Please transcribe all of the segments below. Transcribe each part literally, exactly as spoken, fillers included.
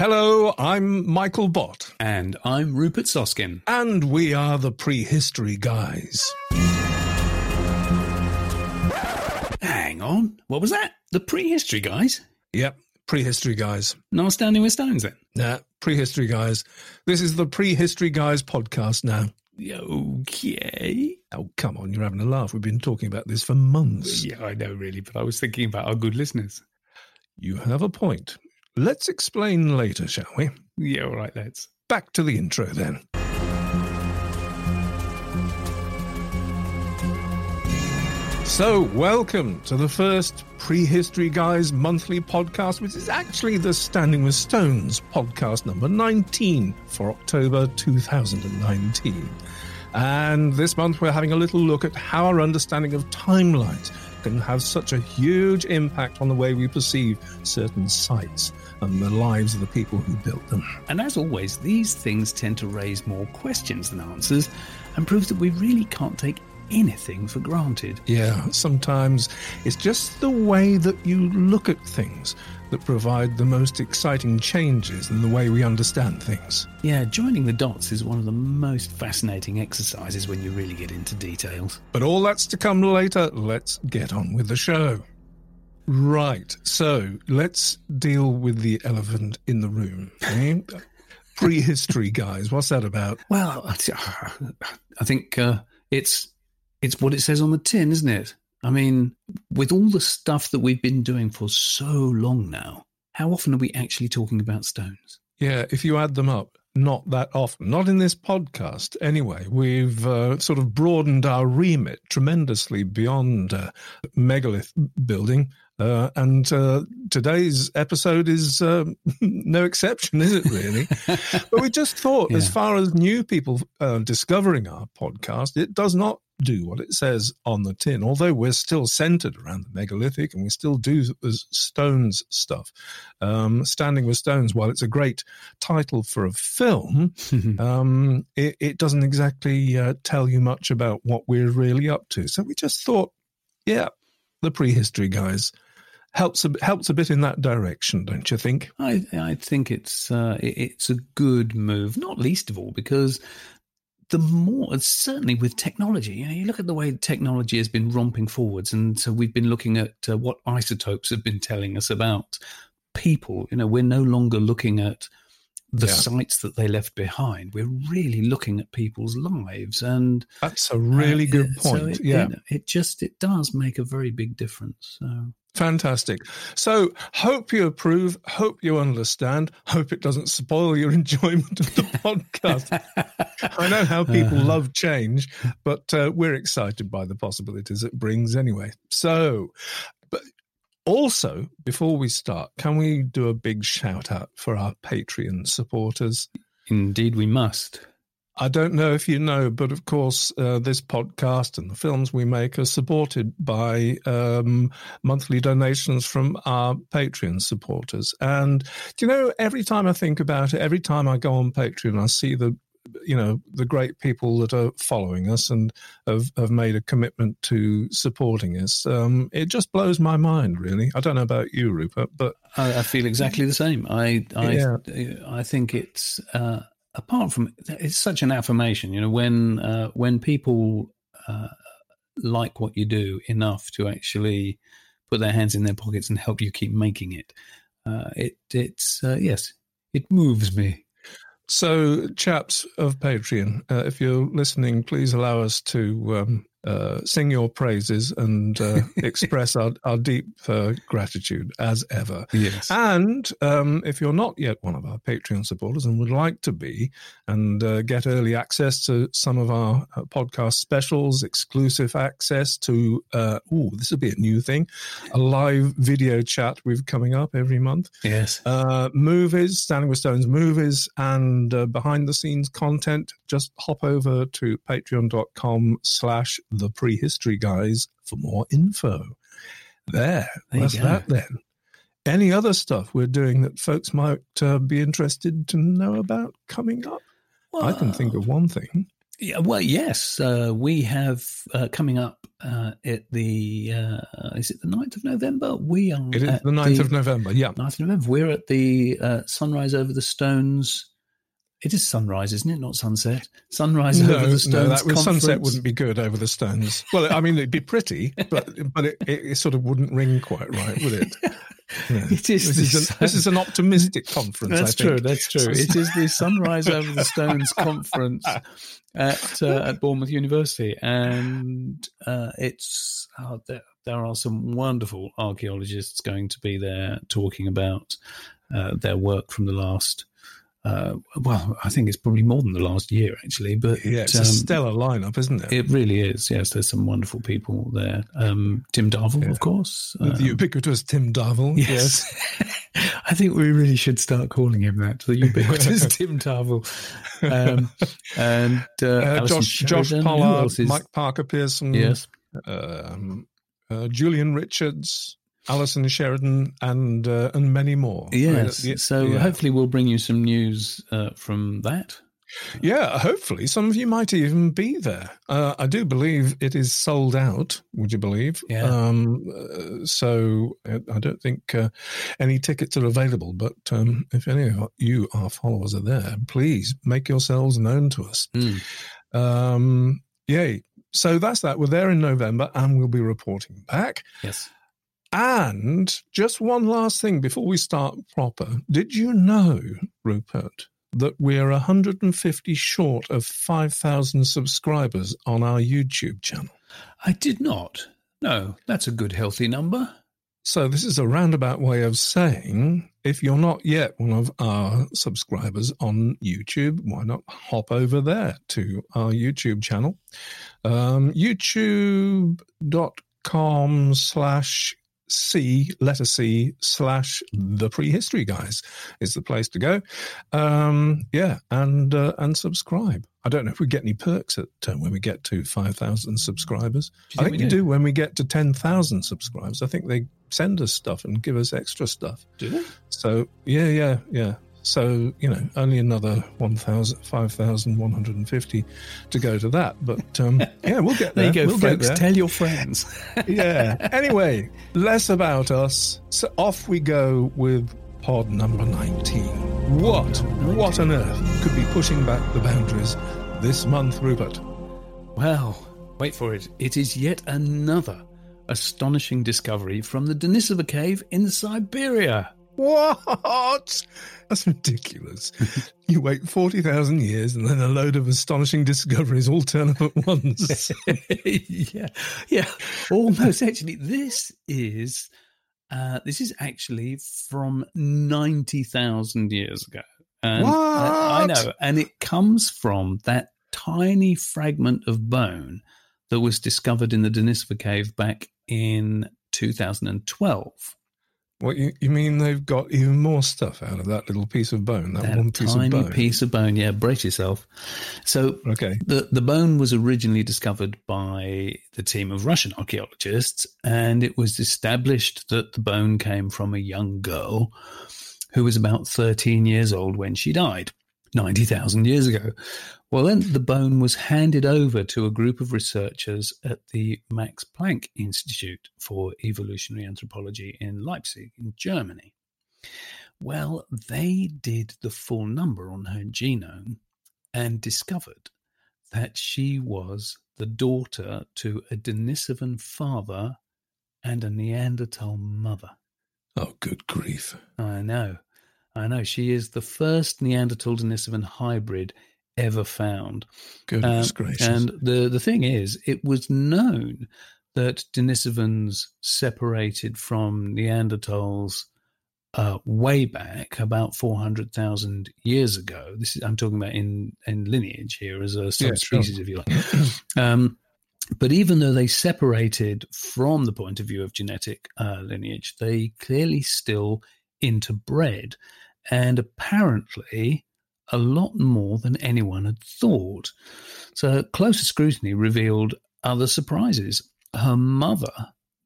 Hello, I'm Michael Bott. And I'm Rupert Soskin. And we are the Prehistory Guys. Hang on, what was that? The Prehistory Guys? Yep, Prehistory Guys. Not Standing with Stones then? Nah, Prehistory Guys. This is the Prehistory Guys podcast now. Okay. Oh, come on, you're having a laugh. We've been talking about this for months. Yeah, I know really, but I was thinking about our good listeners. You have a point. Let's explain later, shall we? Yeah, all right, let's. Back to the intro, then. So, welcome to the first Prehistory Guys monthly podcast, which is actually the Standing with Stones podcast number nineteen for October two thousand nineteen. And this month we're having a little look at how our understanding of timelines can have such a huge impact on the way we perceive certain sites and the lives of the people who built them. And as always, these things tend to raise more questions than answers and proves that we really can't take anything for granted. Yeah, sometimes it's just the way that you look at things that provide the most exciting changes in the way we understand things. Yeah, joining the dots is one of the most fascinating exercises when you really get into details. But all that's to come later. Let's get on with the show. Right, so let's deal with the elephant in the room. Okay? Prehistory, guys, what's that about? Well, I think uh, it's... It's what it says on the tin, isn't it? I mean, with all the stuff that we've been doing for so long now, how often are we actually talking about stones? Yeah, if you add them up, not that often. Not in this podcast, anyway. We've uh, sort of broadened our remit tremendously beyond uh, megalith building. Uh, and uh, today's episode is uh, no exception, is it really? But we just thought, yeah. As far as new people uh, discovering our podcast, it does not do what it says on the tin, although we're still centered around the megalithic and we still do the stones stuff. Um, Standing with Stones, while it's a great title for a film, um, it, it doesn't exactly uh, tell you much about what we're really up to. So we just thought, yeah, the Prehistory Guys helps a, helps a bit in that direction, don't you think? I, I think it's uh, it, it's a good move, not least of all because the more, certainly with technology, you know, you look at the way technology has been romping forwards, and so we've been looking at uh, what isotopes have been telling us about people. You know, we're no longer looking at the yeah. sites that they left behind. We're really looking at people's lives, and that's a really uh, good point. So it, yeah, it, it just it does make a very big difference. So. Fantastic. So, hope you approve, hope you understand, hope it doesn't spoil your enjoyment of the podcast. I know how people uh-huh. love change, but uh, we're excited by the possibilities it brings anyway. So, but also, before we start, can we do a big shout out for our Patreon supporters? Indeed, we must. I don't know if you know, but of course, uh, this podcast and the films we make are supported by um, monthly donations from our Patreon supporters. And, do you know, every time I think about it, every time I go on Patreon, I see the, you know, the great people that are following us and have, have made a commitment to supporting us. Um, it just blows my mind, really. I don't know about you, Rupert, but... I, I feel exactly the same. I, I, yeah. I think it's... Uh... Apart from, it's such an affirmation, you know, when uh, when people uh, like what you do enough to actually put their hands in their pockets and help you keep making it, uh, it it's, uh, yes, it moves me. So, chaps of Patreon, uh, if you're listening, please allow us to um, uh, sing your praises and uh, express our, our deep uh, gratitude as ever. Yes. And um, if you're not yet one of our Patreon supporters and would like to be and uh, get early access to some of our uh, podcast specials, exclusive access to, uh, oh, this will be a new thing, a live video chat we've coming up every month. Yes. Uh, movies, Standing with Stones movies, and And uh, behind-the-scenes content, just hop over to patreon.com slash the prehistory guys for more info. There, there that's that then. Any other stuff we're doing that folks might uh, be interested to know about coming up? Well, I can think of one thing. Yeah, well, yes, uh, we have uh, coming up uh, at the, uh, is it the ninth of November? We are It is the ninth of November, yeah. ninth of November, we're at the uh, Sunrise Over the Stones. It is sunrise, isn't it? Not sunset. Sunrise no, over the Stones. No, that was, sunset wouldn't be good over the Stones. Well, I mean, it'd be pretty, but but it, it sort of wouldn't ring quite right, would it? Yeah. It is. This is, an, this is an optimistic conference. That's I think. true. That's true. It is the Sunrise Over the Stones conference at uh, at Bournemouth University, and uh, it's oh, there, there are some wonderful archaeologists going to be there talking about uh, their work from the last. Uh, well, I think it's probably more than the last year, actually. But yeah, it's um, a stellar lineup, isn't it? It really is. Yes, there's some wonderful people there. Um, Tim Darvill, yeah. of course. Um, the ubiquitous Tim Darvill. Yes, yes. I think we really should start calling him that. The ubiquitous Tim Darvill, um, and uh, uh, Josh, Josh Pollard, is... Mike Parker Pearson. Yes, um, uh, Julian Richards. Alison Sheridan and uh, and many more. Yes, I mean, so yeah. hopefully we'll bring you some news uh, from that. Yeah, hopefully. Some of you might even be there. Uh, I do believe it is sold out, would you believe? Yeah. Um, uh, so I don't think uh, any tickets are available, but um, if any of you, our followers, are there, please make yourselves known to us. Mm. Um, yay. So that's that. We're there in November and we'll be reporting back. Yes. And just one last thing before we start proper. Did you know, Rupert, that we're one hundred fifty short of five thousand subscribers on our YouTube channel? I did not. No, that's a good healthy number. So this is a roundabout way of saying if you're not yet one of our subscribers on YouTube, why not hop over there to our YouTube channel, um, youtube.com slash C, letter C, slash The Prehistory Guys is the place to go. Um, yeah, and uh, and subscribe. I don't know if we get any perks at uh, when we get to five thousand subscribers. Think I think we, we do when we get to ten thousand subscribers. I think they send us stuff and give us extra stuff. Do they? So, yeah, yeah, yeah. So, you know, only another five thousand one hundred fifty to go to that. But, um, yeah, we'll get there. There you go, we'll folks. There. Tell your friends. Yeah. Anyway, less about us. So off we go with pod number nineteen. What, what on earth could be pushing back the boundaries this month, Rupert? Well, wait for it. It is yet another astonishing discovery from the Denisova Cave in Siberia. What? That's ridiculous. You wait forty thousand years and then a load of astonishing discoveries all turn up at once. yeah, yeah, almost actually. This is uh, this is actually from ninety thousand years ago. And what? I, I know. And it comes from that tiny fragment of bone that was discovered in the Denisova Cave back in two thousand twelve. What, you, you mean they've got even more stuff out of that little piece of bone, that, that one piece of bone? That tiny piece of bone, yeah, brace yourself. So okay. the, the bone was originally discovered by the team of Russian archaeologists, and it was established that the bone came from a young girl who was about thirteen years old when she died, ninety thousand years ago. Well, then the bone was handed over to a group of researchers at the Max Planck Institute for Evolutionary Anthropology in Leipzig, in Germany. Well, they did the full number on her genome and discovered that she was the daughter to a Denisovan father and a Neanderthal mother. Oh, good grief. I know. I know. She is the first Neanderthal-Denisovan hybrid ever found. Goodness um, gracious. And the, the thing is, it was known that Denisovans separated from Neanderthals uh, way back, about four hundred thousand years ago. This is, I'm talking about in, in lineage here as a subspecies, yeah, sure. if you like. Um, but even though they separated from the point of view of genetic uh, lineage, they clearly still interbred, and apparently a lot more than anyone had thought. So closer scrutiny revealed other surprises. Her mother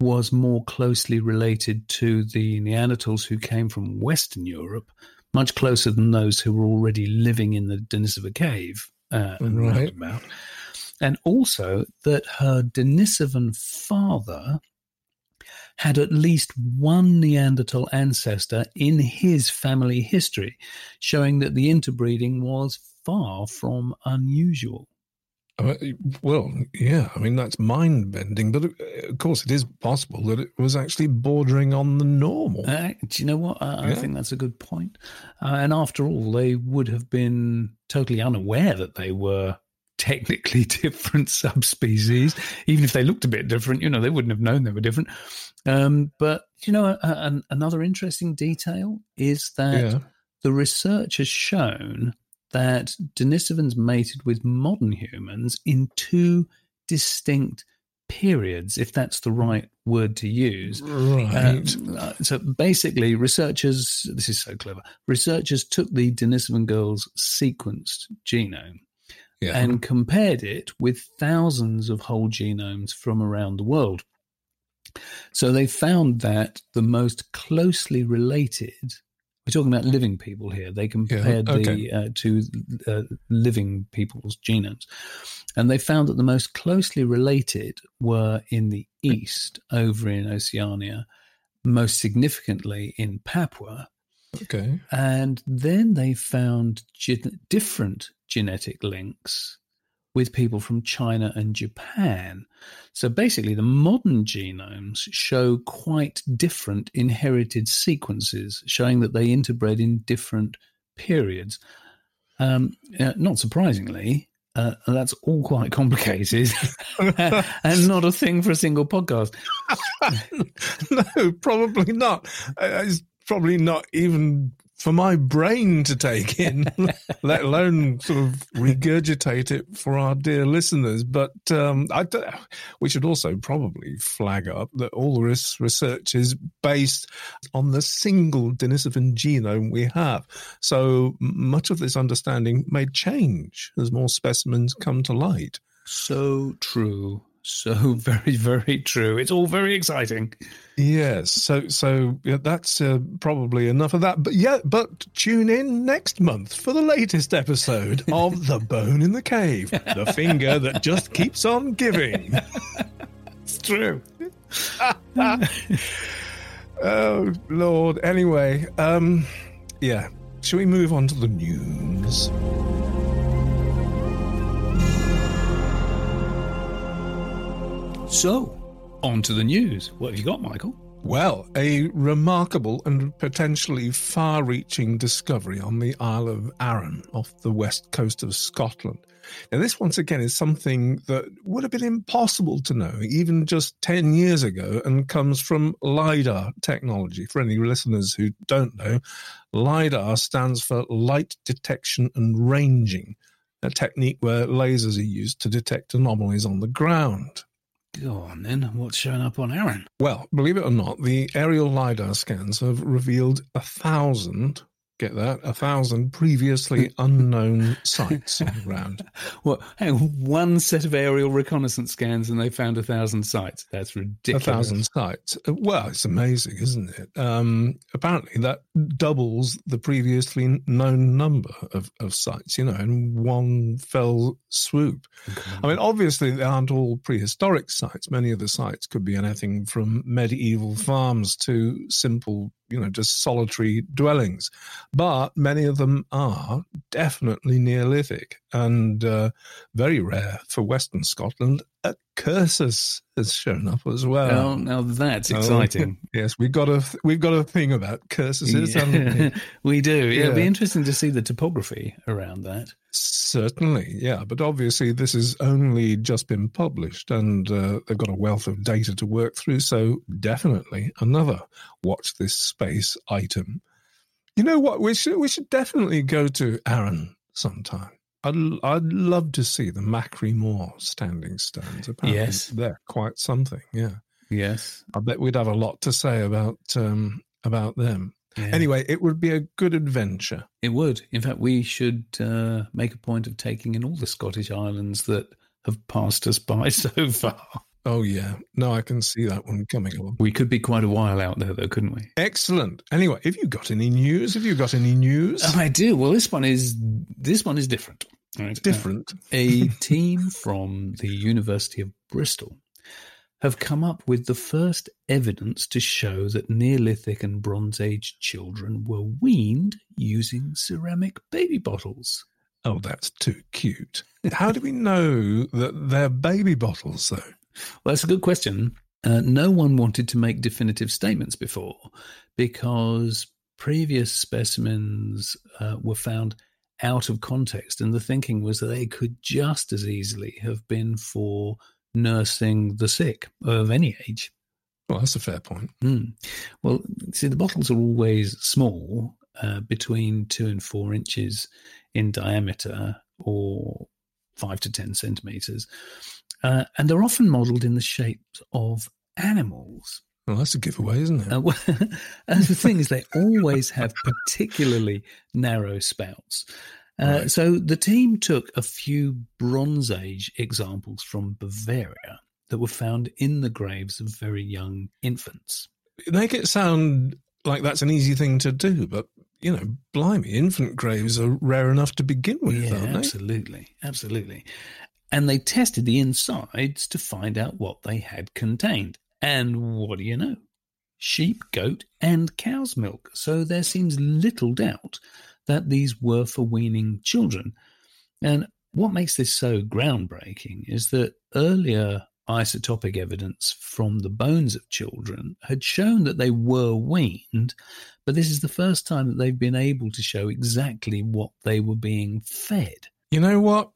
was more closely related to the Neanderthals who came from Western Europe, much closer than those who were already living in the Denisova Cave uh, and right. roundabout. And also that her Denisovan father had at least one Neanderthal ancestor in his family history, showing that the interbreeding was far from unusual. Uh, well, yeah, I mean, that's mind-bending, but of course it is possible that it was actually bordering on the normal. Uh, do you know what? I, yeah. I think that's a good point. Uh, and after all, they would have been totally unaware that they were technically different subspecies. Even if they looked a bit different, you know, they wouldn't have known they were different. Um, but, you know, a, a, another interesting detail is that yeah. the research has shown that Denisovans mated with modern humans in two distinct periods, if that's the right word to use. Right. Um, so basically, researchers, this is so clever, researchers took the Denisovan girls' sequenced genome yeah. and compared it with thousands of whole genomes from around the world. So they found that the most closely related... We're talking about living people here. They compared yeah, okay. the uh, to uh, living people's genomes. And they found that the most closely related were in the east, over in Oceania, most significantly in Papua. Okay. And then they found ge- different genetic links with people from China and Japan. So basically the modern genomes show quite different inherited sequences, showing that they interbred in different periods. Um, uh, not surprisingly, uh, that's all quite complicated and not a thing for a single podcast. No, probably not. It's probably not even... for my brain to take in, let alone sort of regurgitate it for our dear listeners. But um, I don't, we should also probably flag up that all this research is based on the single Denisovan genome we have. So much of this understanding may change as more specimens come to light. So true. So very, very true. It's all very exciting. Yes. So, so yeah, that's uh, probably enough of that. But yeah, but tune in next month for the latest episode of The Bone in the Cave, the finger that just keeps on giving. It's true. Oh, Lord. Anyway, um, yeah. Shall we move on to the news? So, on to the news. What have you got, Michael? Well, a remarkable and potentially far-reaching discovery on the Isle of Arran off the west coast of Scotland. Now, this, once again, is something that would have been impossible to know even just ten years ago and comes from LiDAR technology. For any listeners who don't know, LiDAR stands for Light Detection and Ranging, a technique where lasers are used to detect anomalies on the ground. Go on, then. What's showing up on Arran? Well, believe it or not, the aerial LiDAR scans have revealed a thousand, get that, a thousand previously unknown sites on the ground. Well, hey, one set of aerial reconnaissance scans and they found a thousand sites. That's ridiculous. A thousand sites. Well, it's amazing, isn't it? Um, apparently that doubles the previously known number of, of sites, you know, in one fell swoop. Okay. I mean, obviously they aren't all prehistoric sites. Many of the sites could be anything from medieval farms to simple, you know, just solitary dwellings. But many of them are definitely Neolithic and uh, very rare for Western Scotland. A Cursus has shown up as well. Oh, now that's oh, exciting. Yes, we've got a, we've got a thing about Cursuses, yeah. haven't we? We do. Yeah. It'll be interesting to see the topography around that. Certainly, yeah. But obviously this has only just been published and uh, they've got a wealth of data to work through. So definitely another watch this space item. You know what? We should we should definitely go to Arran sometime. I'd I'd love to see the Macri Moor standing stones. Apparently, yes, they're quite something. Yeah, yes. I bet we'd have a lot to say about um, about them. Yeah. Anyway, it would be a good adventure. It would. In fact, we should uh, make a point of taking in all the Scottish islands that have passed us by so far. Oh, yeah. No, I can see that one coming up. We could be quite a while out there, though, couldn't we? Excellent. Anyway, have you got any news? Have you got any news? Oh, I do. Well, this one is this one is different. right, different. Uh, a team from the University of Bristol have come up with the first evidence to show that Neolithic and Bronze Age children were weaned using ceramic baby bottles. Oh, that's too cute. How do we know that they're baby bottles, though? Well, that's a good question. Uh, no one wanted to make definitive statements before because previous specimens uh, were found out of context, and the thinking was that they could just as easily have been for nursing the sick of any age. Well, that's a fair point. Mm. Well, see, the bottles are always small, uh, between two and four inches in diameter or five to ten centimetres, uh, and they're often modelled in the shapes of animals. Well, that's a giveaway, isn't it? Uh, well, and the thing is, they always have particularly narrow spouts. Uh, right. So the team took a few Bronze Age examples from Bavaria that were found in the graves of very young infants. Make it sound like that's an easy thing to do, but, you know, blimey, infant graves are rare enough to begin with, yeah, aren't they? Absolutely, absolutely. And they tested the insides to find out what they had contained. And what do you know? Sheep, goat, and cow's milk. So there seems little doubt that these were for weaning children. And what makes this so groundbreaking is that earlier isotopic evidence from the bones of children had shown that they were weaned, but this is the first time that they've been able to show exactly what they were being fed. You know what?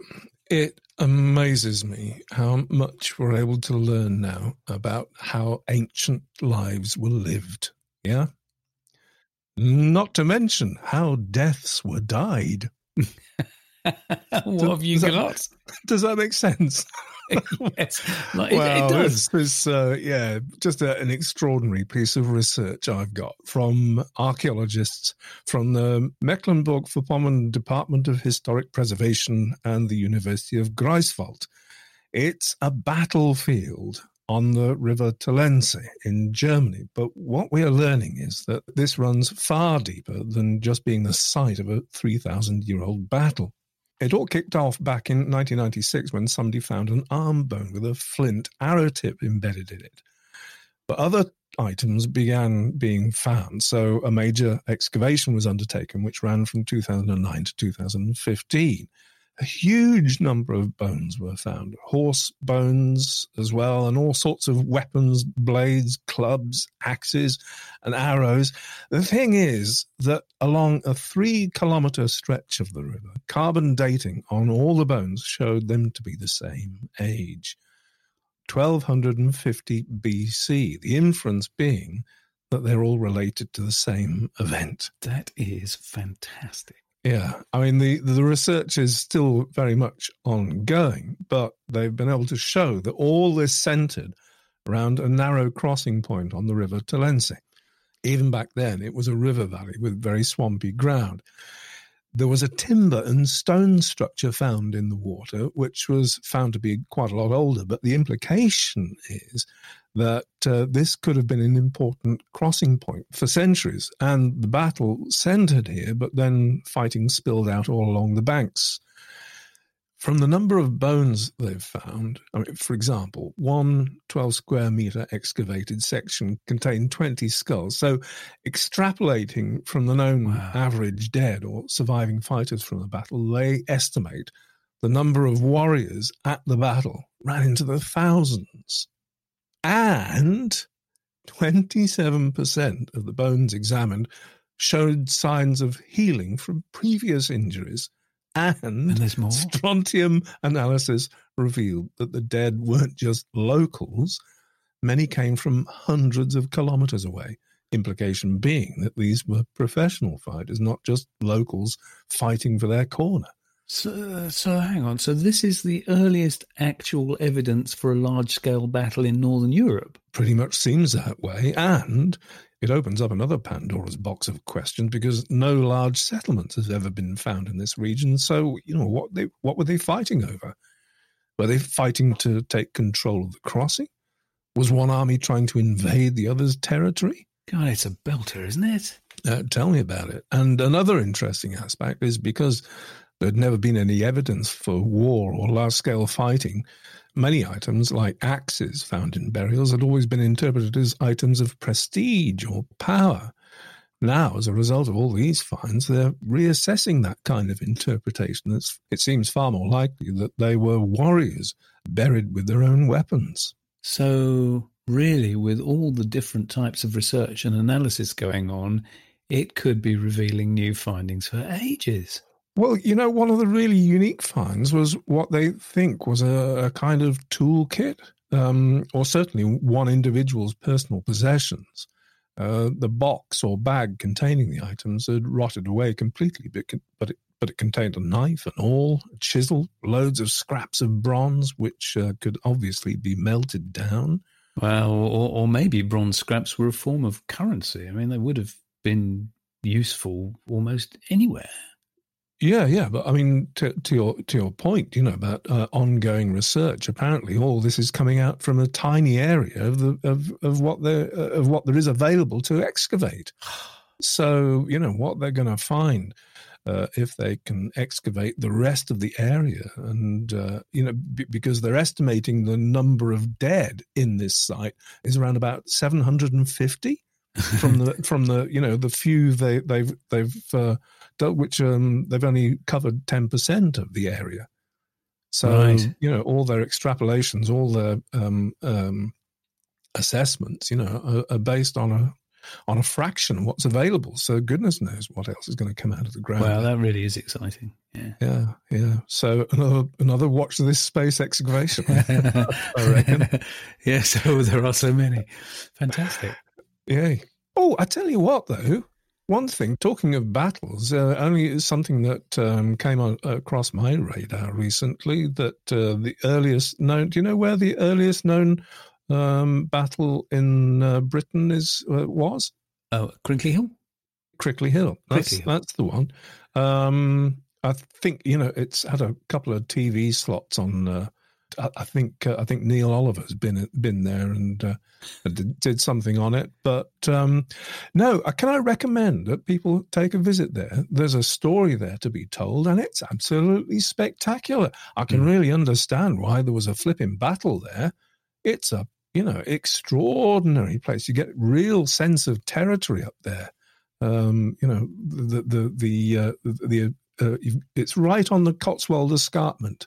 It amazes me how much we're able to learn now about how ancient lives were lived, yeah? Not to mention how deaths were died. What have you does got? That, does that make sense? Yes, like, well, it does. It's, uh, yeah, just a, an extraordinary piece of research I've got from archaeologists from the Mecklenburg-Vorpommern Department of Historic Preservation and the University of Greifswald. It's a battlefield on the River Tellense in Germany. But what we are learning is that this runs far deeper than just being the site of a three thousand year old battle. It all kicked off back in nineteen ninety-six when somebody found an arm bone with a flint arrow tip embedded in it. But other items began being found, so a major excavation was undertaken which ran from two thousand nine to two thousand fifteen. A huge number of bones were found, horse bones as well, and all sorts of weapons, blades, clubs, axes and arrows. The thing is that along a three-kilometre stretch of the river, carbon dating on all the bones showed them to be the same age, twelve fifty B C, the inference being that they're all related to the same event. That is fantastic. Yeah, I mean, the, the research is still very much ongoing, but they've been able to show that all this centred around a narrow crossing point on the River Tellense. Even back then, it was a river valley with very swampy ground. There was a timber and stone structure found in the water, which was found to be quite a lot older, but the implication is that uh, this could have been an important crossing point for centuries, and the battle centred here, but then fighting spilled out all along the banks. From the number of bones they've found, I mean, for example, one twelve square metre excavated section contained twenty skulls, so extrapolating from the known wow. average dead or surviving fighters from the battle, they estimate the number of warriors at the battle ran into the thousands. And twenty-seven percent of the bones examined showed signs of healing from previous injuries, and, and there's more. Strontium analysis revealed that the dead weren't just locals. Many came from hundreds of kilometres away, implication being that these were professional fighters, not just locals fighting for their corner. So, so hang on. So this is the earliest actual evidence for a large-scale battle in Northern Europe? Pretty much seems that way, and it opens up another Pandora's box of questions because no large settlements has ever been found in this region. So, you know, what they what were they fighting over? Were they fighting to take control of the crossing? Was one army trying to invade the other's territory? God, it's a belter, isn't it? Uh, tell me about it. And another interesting aspect is because There had never been any evidence for war or large-scale fighting. Many items, like axes found in burials, had always been interpreted as items of prestige or power. Now, as a result of all these finds, they're reassessing that kind of interpretation. It's, it seems far more likely that they were warriors buried with their own weapons. So, really, with all the different types of research and analysis going on, it could be revealing new findings for ages. Well, you know, one of the really unique finds was what they think was a, a kind of toolkit, um, or certainly one individual's personal possessions. Uh, the box or bag containing the items had rotted away completely, but, but, it, but it contained a knife, an awl, a chisel, loads of scraps of bronze, which uh, could obviously be melted down. Well, or, or maybe bronze scraps were a form of currency. I mean, they would have been useful almost anywhere. Yeah, yeah, but I mean, to, to your to your point, you know, about uh, ongoing research. Apparently, all this is coming out from a tiny area of the of of what the uh, of what there is available to excavate. So, you know, what they're going to find uh, if they can excavate the rest of the area, and uh, you know, b- because they're estimating the number of dead in this site is around about seven hundred fifty from the from the you know the few they they've they've. Uh, which um, they've only covered ten percent of the area. So, right. you know, all their extrapolations, all their um, um, assessments, you know, are, are based on a on a fraction of what's available. So goodness knows what else is going to come out of the ground. Well, that really is exciting. Yeah, yeah. yeah. So another, another watch of this space excavation, I reckon. Yeah, so there are so many. Fantastic. Yeah. Oh, I tell you what, though. One thing, talking of battles, uh, only something that um, came on, uh, across my radar recently, that uh, the earliest known, do you know where the earliest known um, battle in uh, Britain is uh, was? Oh, Crickley Hill? Crickley Hill. That's, Crickley Hill. That's the one. Um, I think, you know, it's had a couple of T V slots on... Uh, I think uh, I think Neil Oliver's been been there and uh, did, did something on it. But um, no, can I recommend that people take a visit there? There's a story there to be told, and it's absolutely spectacular. I can mm. really understand why there was a flipping battle there. It's a you know extraordinary place. You get real sense of territory up there. Um, you know the the the uh, the uh, it's right on the Cotswold escarpment.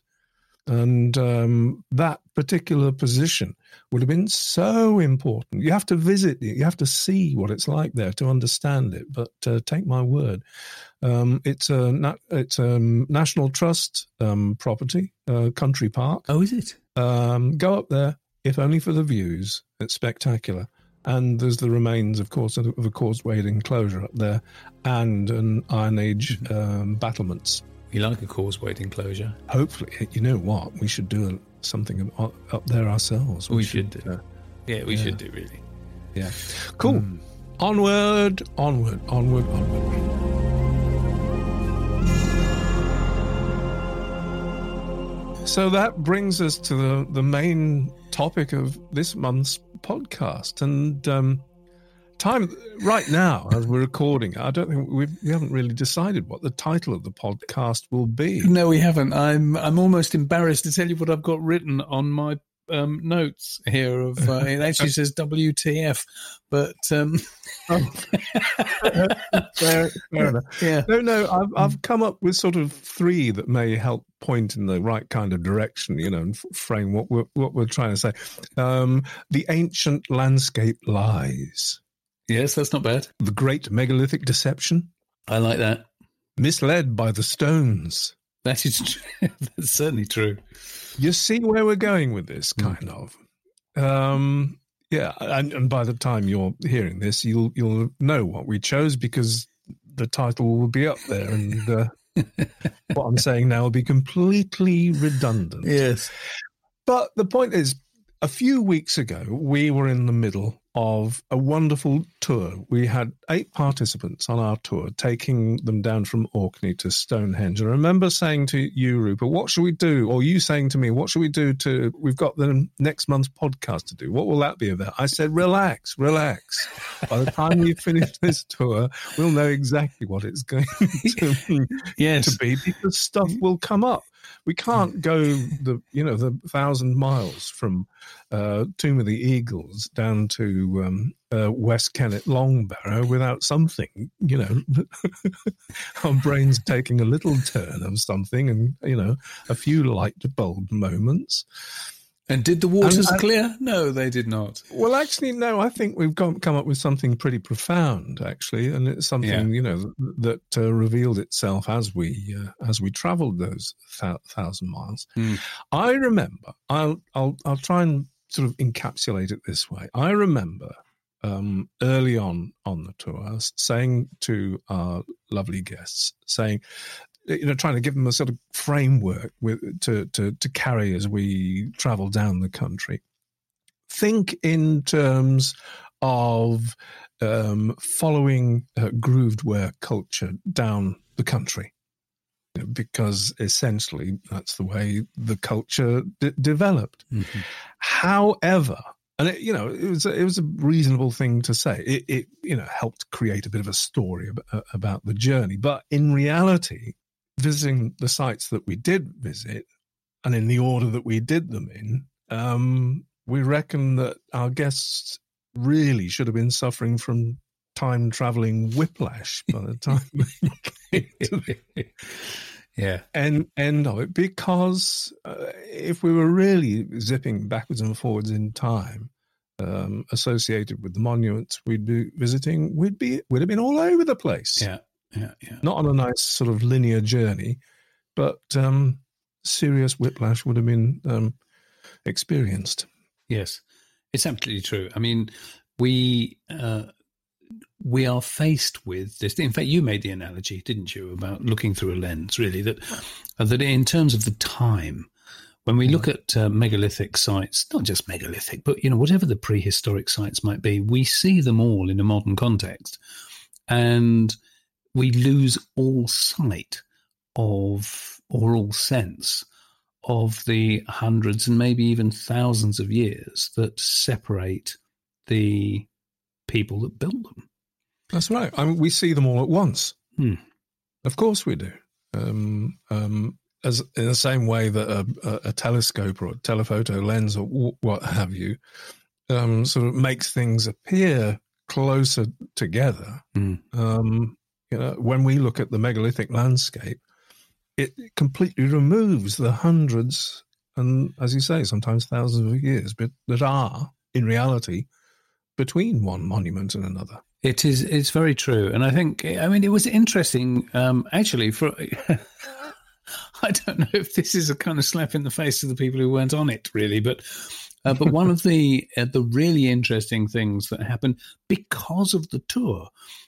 And um, that particular position would have been so important. You have to visit it. You have to see what it's like there to understand it. But uh, take my word, um, it's a na- it's a National Trust um, property, uh, country park. Oh, is it? Um, go up there, if only for the views. It's spectacular. And there's the remains, of course, of a causewayed enclosure up there, and an Iron Age um, battlements. You like a causewayed enclosure? Hopefully. You know what? We should do a, something up there ourselves. We, we should, should do. Uh, yeah, we yeah. should do, really. Yeah. Cool. Mm. Onward, onward, onward, onward. So that brings us to the, the main topic of this month's podcast. And... Um, Time right now, as we're recording, I don't think we've, we haven't really decided what the title of the podcast will be. No, we haven't. I'm I'm almost embarrassed to tell you what I've got written on my um, notes here. Of uh, it actually says W T F, but um... oh. fair, fair enough. Yeah. No, no, I've I've come up with sort of three that may help point in the right kind of direction, you know, and frame what we're what we're trying to say. Um, the ancient landscape lies. Yes, that's not bad. The Great Megalithic Deception. I like that. Misled by the Stones. That is true. That's certainly true. You see where we're going with this, kind mm. of. Um, yeah, and, and by the time you're hearing this, you'll you'll know what we chose, because the title will be up there, and uh, what I'm saying now will be completely redundant. Yes. But the point is, a few weeks ago, we were in the middle of a wonderful tour. We had eight participants on our tour, taking them down from Orkney to Stonehenge. And I remember saying to you, Rupert, what should we do? Or you saying to me, what should we do to, we've got the next month's podcast to do. What will that be about? I said, relax, relax. By the time we finish this tour, we'll know exactly what it's going to, yes. to be, because stuff will come up. We can't go the you know the thousand miles from uh, Tomb of the Eagles down to um, uh, West Kennet Long Barrow without something. You know, our brains taking a little turn of something, and you know a few light bulb moments. And did the waters and, and, clear? No, they did not. Well, actually, no. I think we've come, come up with something pretty profound, actually, and it's something yeah. you know that uh, revealed itself as we uh, as we travelled those th- thousand miles. Mm. I remember. I'll I'll I'll try and sort of encapsulate it this way. I remember um, early on on the tour saying to our lovely guests, saying. You know, trying to give them a sort of framework with, to, to to carry as we travel down the country. Think in terms of um, following uh, grooved wear culture down the country, you know, because essentially that's the way the culture d- developed. Mm-hmm. However, and it, you know, it was a, it was a reasonable thing to say. It, it you know helped create a bit of a story about, about the journey, but in reality. Visiting the sites that we did visit, and in the order that we did them in, um, we reckon that our guests really should have been suffering from time-travelling whiplash by the time they came to the yeah. end, end of it, because uh, if we were really zipping backwards and forwards in time, um, associated with the monuments we'd be visiting, we'd be we'd have been all over the place. Yeah. Yeah, yeah. Not on a nice sort of linear journey, but um, serious whiplash would have been um, experienced. Yes, it's absolutely true. I mean, we uh, we are faced with this. In fact, you made the analogy, didn't you, about looking through a lens, really, that, that in terms of the time, when we yeah. look at uh, megalithic sites, not just megalithic, but, you know, whatever the prehistoric sites might be, we see them all in a modern context. And... we lose all sight of, or all sense of the hundreds and maybe even thousands of years that separate the people that built them. That's right. I mean, we see them all at once. Hmm. Of course we do. Um, um, as in the same way that a, a telescope or a telephoto lens or what have you um, sort of makes things appear closer together. Hmm. Um, You know, when we look at the megalithic landscape, it completely removes the hundreds and, as you say, sometimes thousands of years but that are, in reality, between one monument and another. It is. It's very true. And I think, I mean, it was interesting, um, actually, for... I don't know if this is a kind of slap in the face to the people who weren't on it, really, but... Uh, but one of the uh, the really interesting things that happened because of the tour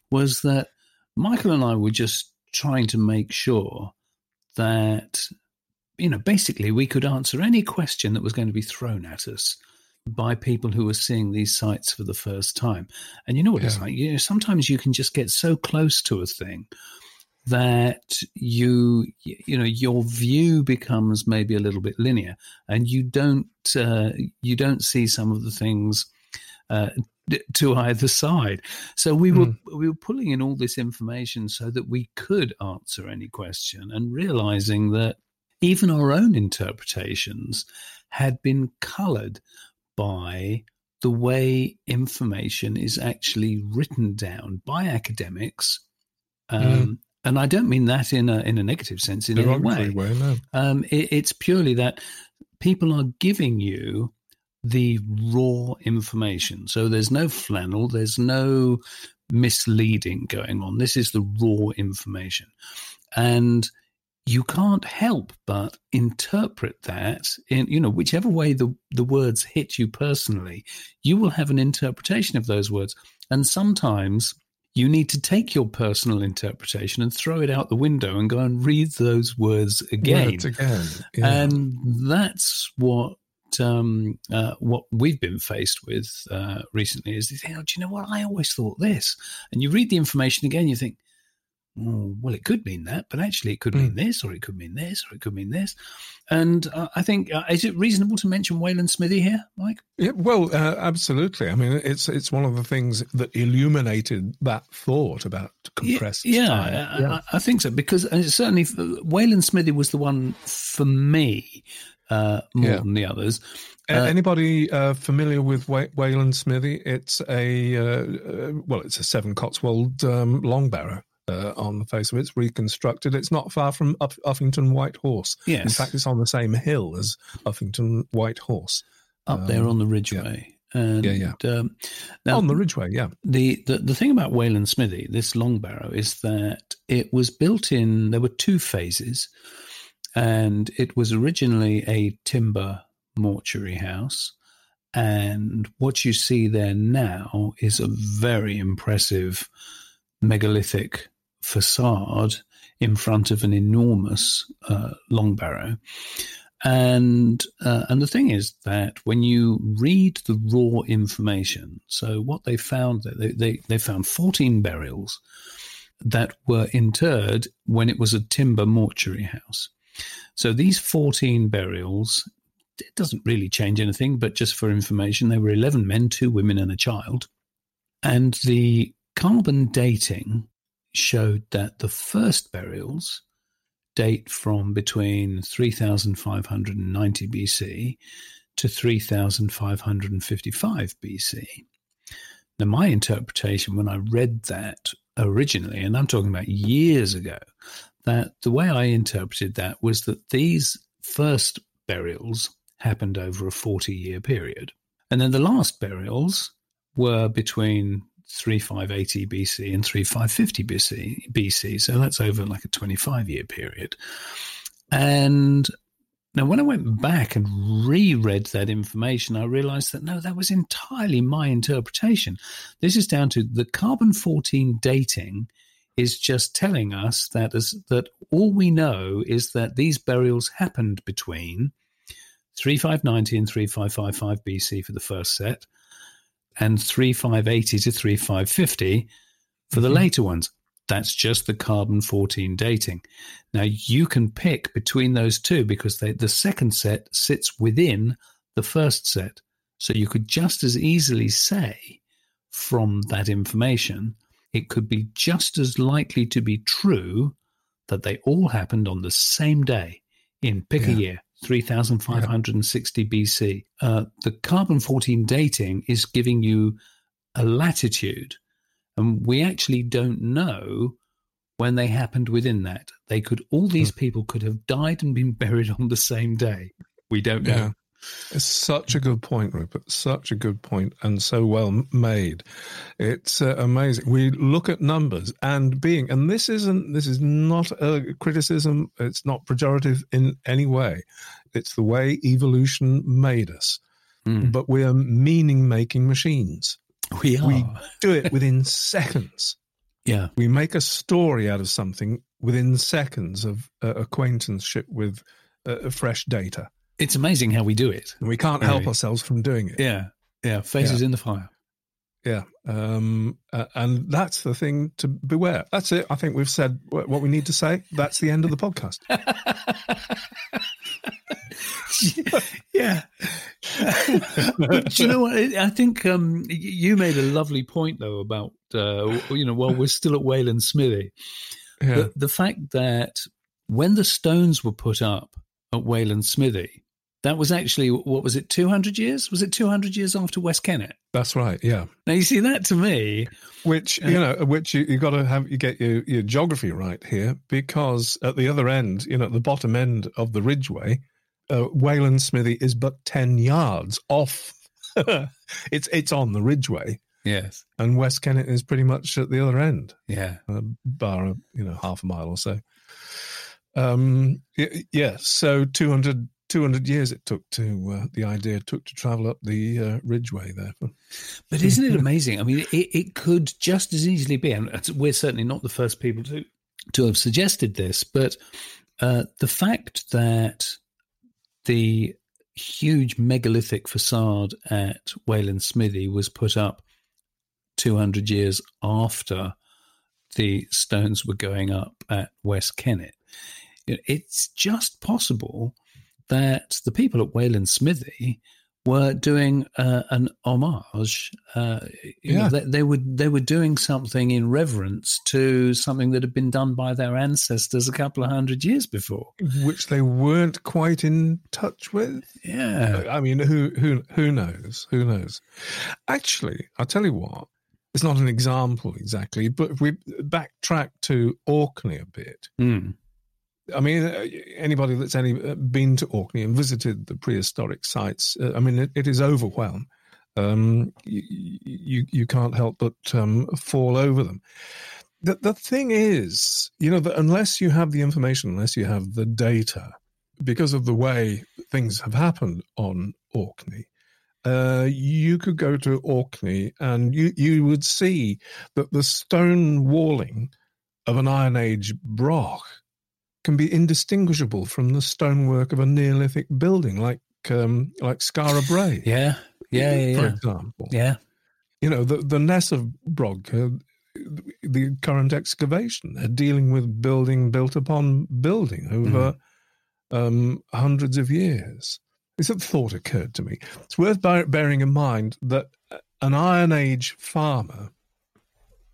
was that Michael and I were just trying to make sure that, you know, basically we could answer any question that was going to be thrown at us by people who were seeing these sites for the first time. And you know what yeah. it's like? You know, sometimes you can just get so close to a thing that you, you know, your view becomes maybe a little bit linear, and you don't, uh, you don't see some of the things. Uh, to either side. So we were mm. we were pulling in all this information so that we could answer any question, and realizing that even our own interpretations had been colored by the way information is actually written down by academics. Um, mm. And I don't mean that in a in a negative sense in any way. way no. um, it, it's purely that people are giving you the raw information. So there's no flannel, there's no misleading going on. This is the raw information. And you can't help but interpret that in, you know, whichever way the, the words hit you personally, you will have an interpretation of those words. And sometimes you need to take your personal interpretation and throw it out the window and go and read those words again. Words again. Yeah. And that's what um, uh, what we've been faced with uh, recently is they think, oh, do you know what? I always thought this. And you read the information again, you think, oh, well, it could mean that, but actually it could mean this, or it could mean this, or it could mean this. And uh, I think, uh, is it reasonable to mention Wayland Smithy here, Mike? Yeah, well, uh, absolutely. I mean, it's it's one of the things that illuminated that thought about compressed yeah, time. Yeah, yeah. I, I think so, because certainly Wayland Smithy was the one for me uh, more yeah. than the others. Uh, Anybody uh, familiar with Way- Wayland Smithy? It's a, uh, uh, well, it's a seven Cotswold um, long barrow. Uh, on the face of it, it's reconstructed. It's not far from Uff- Uffington White Horse. Yes. In fact, it's on the same hill as Uffington White Horse. Up um, there on the Ridgeway. Yeah, and, yeah. yeah. Um, now, on the Ridgeway, yeah. The, the, the thing about Wayland Smithy, this long barrow, is that it was built in, there were two phases, and it was originally a timber mortuary house. And what you see there now is a very impressive megalithic facade in front of an enormous uh, long barrow. And uh, and the thing is that when you read the raw information, so what they found, they, they, they found fourteen burials that were interred when it was a timber mortuary house. So these fourteen burials, it doesn't really change anything, but just for information, there were eleven men, two women and a child. And the carbon dating showed that the first burials date from between three thousand five hundred ninety B C to three thousand five hundred fifty-five B C. Now, my interpretation when I read that originally, and I'm talking about years ago, that the way I interpreted that was that these first burials happened over a forty-year period. And then the last burials were between thirty-five eighty B C and thirty-five fifty B C, B C. So that's over like a twenty-five-year period. And now when I went back and reread that information, I realized that, no, that was entirely my interpretation. This is down to the carbon fourteen dating is just telling us that as, that all we know is that these burials happened between thirty-five ninety and thirty-five fifty-five B C for the first set, and thirty-five eighty to thirty-five fifty for the mm-hmm. later ones. That's just the carbon fourteen dating. Now, you can pick between those two because they, the second set sits within the first set. So you could just as easily say from that information, it could be just as likely to be true that they all happened on the same day in, pick yeah. a year, three thousand five hundred sixty yeah. B C. Uh, the carbon fourteen dating is giving you a latitude, and we actually don't know when they happened within that. They could, all these people could have died and been buried on the same day. We don't know. Yeah. It's such a good point, Rupert. Such a good point, and so well made. It's uh, amazing. We look at numbers and being, and this isn't. This is not a criticism. It's not pejorative in any way. It's the way evolution made us. Mm. But we are meaning-making machines. We are. We do it within seconds. Yeah. We make a story out of something within seconds of uh, acquaintanceship with uh, fresh data. It's amazing how we do it. And we can't help right. ourselves from doing it. Yeah, yeah, faces yeah. in the fire. Yeah, um, uh, and that's the thing to beware. That's it. I think we've said what we need to say. That's the end of the podcast. yeah. Do you know what? I think um, you made a lovely point, though, about, uh, you know, while we're still at Wayland Smithy, yeah. the, the fact that when the stones were put up at Wayland Smithy, that was actually, what was it, two hundred years? Was it two hundred years after West Kennet? That's right, yeah. Now, you see, that to me... Which, you uh, know, which you, you got to have, you get your, your geography right here, because at the other end, you know, at the bottom end of the Ridgeway, uh, Wayland Smithy is but ten yards off. it's it's on the Ridgeway. Yes. And West Kennet is pretty much at the other end. Yeah. Uh, bar, you know, half a mile or so. Um, yeah, so two hundred... two hundred years it took to, uh, the idea took to travel up the uh, Ridgeway there. But isn't it amazing? I mean, it, it could just as easily be, and we're certainly not the first people to, to have suggested this, but uh, the fact that the huge megalithic facade at Wayland Smithy was put up two hundred years after the stones were going up at West Kennet. It's just possible that the people at Wayland Smithy were doing uh, an homage. Uh, you yeah. know, they, they, were, they were doing something in reverence to something that had been done by their ancestors a couple of hundred years before. Which they weren't quite in touch with. Yeah. I mean, who who who knows? Who knows? Actually, I'll tell you what, it's not an example exactly, but if we backtrack to Orkney a bit, mm. I mean, anybody that's any been to Orkney and visited the prehistoric sites, uh, I mean, it, it is overwhelming. Um, you, you you can't help but um, fall over them. The, the thing is, you know, that unless you have the information, unless you have the data, because of the way things have happened on Orkney, uh, you could go to Orkney and you, you would see that the stone walling of an Iron Age broch can be indistinguishable from the stonework of a Neolithic building, like um, like Skara Brae. Yeah, yeah, yeah. For yeah. example, yeah. You know, the the Ness of Brog, uh, the current excavation, they're dealing with building built upon building over mm. um, hundreds of years. It's a thought occurred to me. It's worth bear- bearing in mind that an Iron Age farmer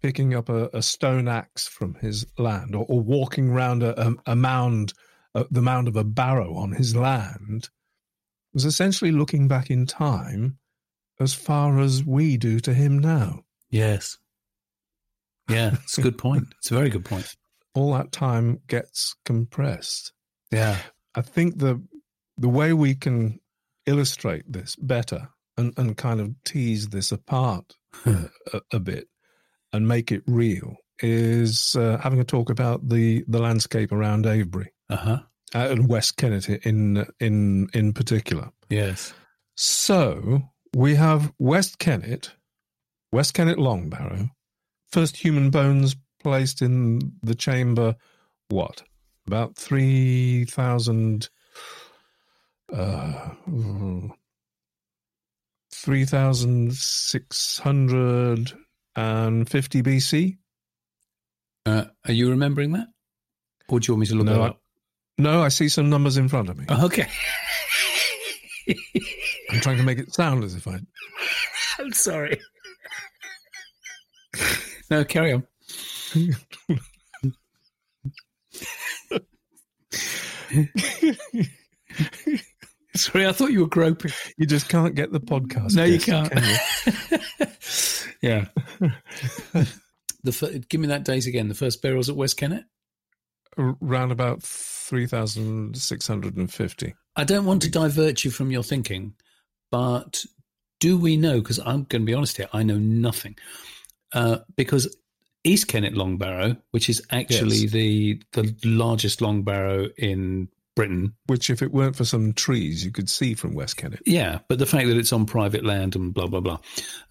picking up a, a stone axe from his land, or, or walking round a, a, a mound, a, the mound of a barrow on his land, was essentially looking back in time as far as we do to him now. Yes. Yeah, it's a good point. It's a very good point. All that time gets compressed. Yeah. I think the the way we can illustrate this better and, and kind of tease this apart uh, a, a bit and make it real, is uh, having a talk about the, the landscape around Avebury uh-huh. and West Kennet in in in particular. Yes. So we have West Kennet, West Kennet Long Barrow, first human bones placed in the chamber, what, about three thousand... Uh, three thousand six hundred... and fifty B C. Uh, are you remembering that? Or do you want me to look no, that up? I, no, I see some numbers in front of me. Oh, okay. I'm trying to make it sound as if I... I'm sorry. No, carry on. Sorry, I thought you were groping. You just can't get the podcast. No, guest, you can't. Can you? Yeah. the f- Give me that date again. The first burials at West Kennet? Around about three thousand six hundred fifty. I don't want to divert you from your thinking, but do we know, because I'm going to be honest here, I know nothing. Uh, because East Kennet Long Barrow, which is actually yes. the the largest long barrow in Britain. Which, if it weren't for some trees, you could see from West Kennet. Yeah, but the fact that it's on private land and blah, blah, blah.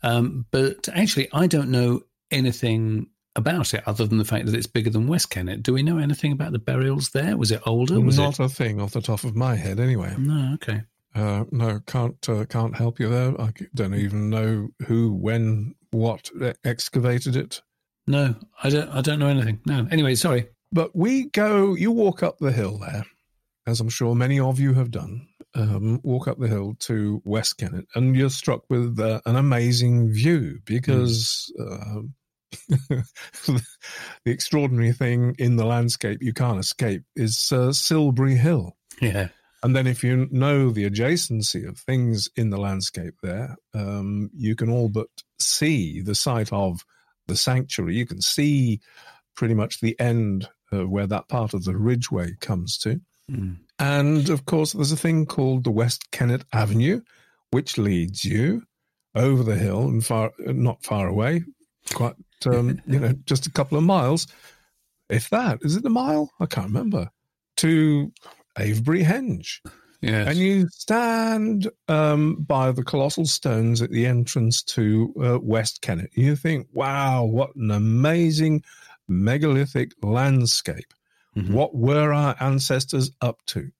Um, but actually, I don't know anything about it other than the fact that it's bigger than West Kennet. Do we know anything about the burials there? Was it older? Was Not it... a thing off the top of my head, anyway. No, okay. Uh, no, can't uh, can't help you there. I don't even know who, when, what excavated it. No, I don't. I don't know anything. No. Anyway, sorry. But we go. You walk up the hill there, as I'm sure many of you have done, um, walk up the hill to West Kennet, and you're struck with uh, an amazing view because mm. uh, the extraordinary thing in the landscape you can't escape is uh, Silbury Hill. Yeah. And then if you know the adjacency of things in the landscape there, um, you can all but see the site of the sanctuary. You can see pretty much the end of where that part of the Ridgeway comes to. Mm. And, of course, there's a thing called the West Kennet Avenue, which leads you over the hill and far not far away, quite, um, you know, just a couple of miles, if that. Is it a mile? I can't remember. To Avebury Henge. Yes. And you stand um, by the colossal stones at the entrance to uh, West Kennet. You think, wow, what an amazing megalithic landscape. Mm-hmm. What were our ancestors up to?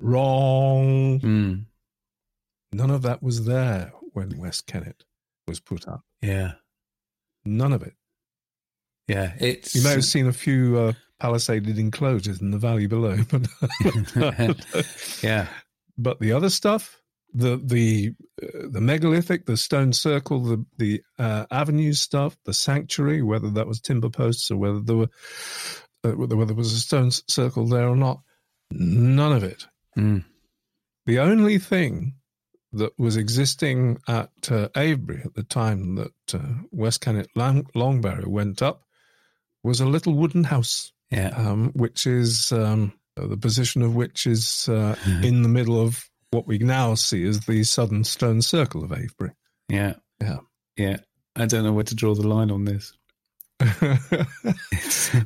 Wrong. Mm. None of that was there when West Kennet was put up. Yeah. None of it. Yeah, it's... You may have seen a few uh, palisaded enclosures in the valley below. But yeah. But the other stuff, the the uh, the megalithic, the stone circle, the, the uh, avenue stuff, the sanctuary, whether that was timber posts or whether there were uh, whether there was a stone circle there or not, none of it. Mm. The only thing that was existing at uh, Avebury at the time that uh, West Kennet Long, Long Barrow went up was a little wooden house, yeah. um, which is um, the position of which is uh, mm. in the middle of what we now see as the southern stone circle of Avebury. Yeah, yeah, yeah. I don't know where to draw the line on this.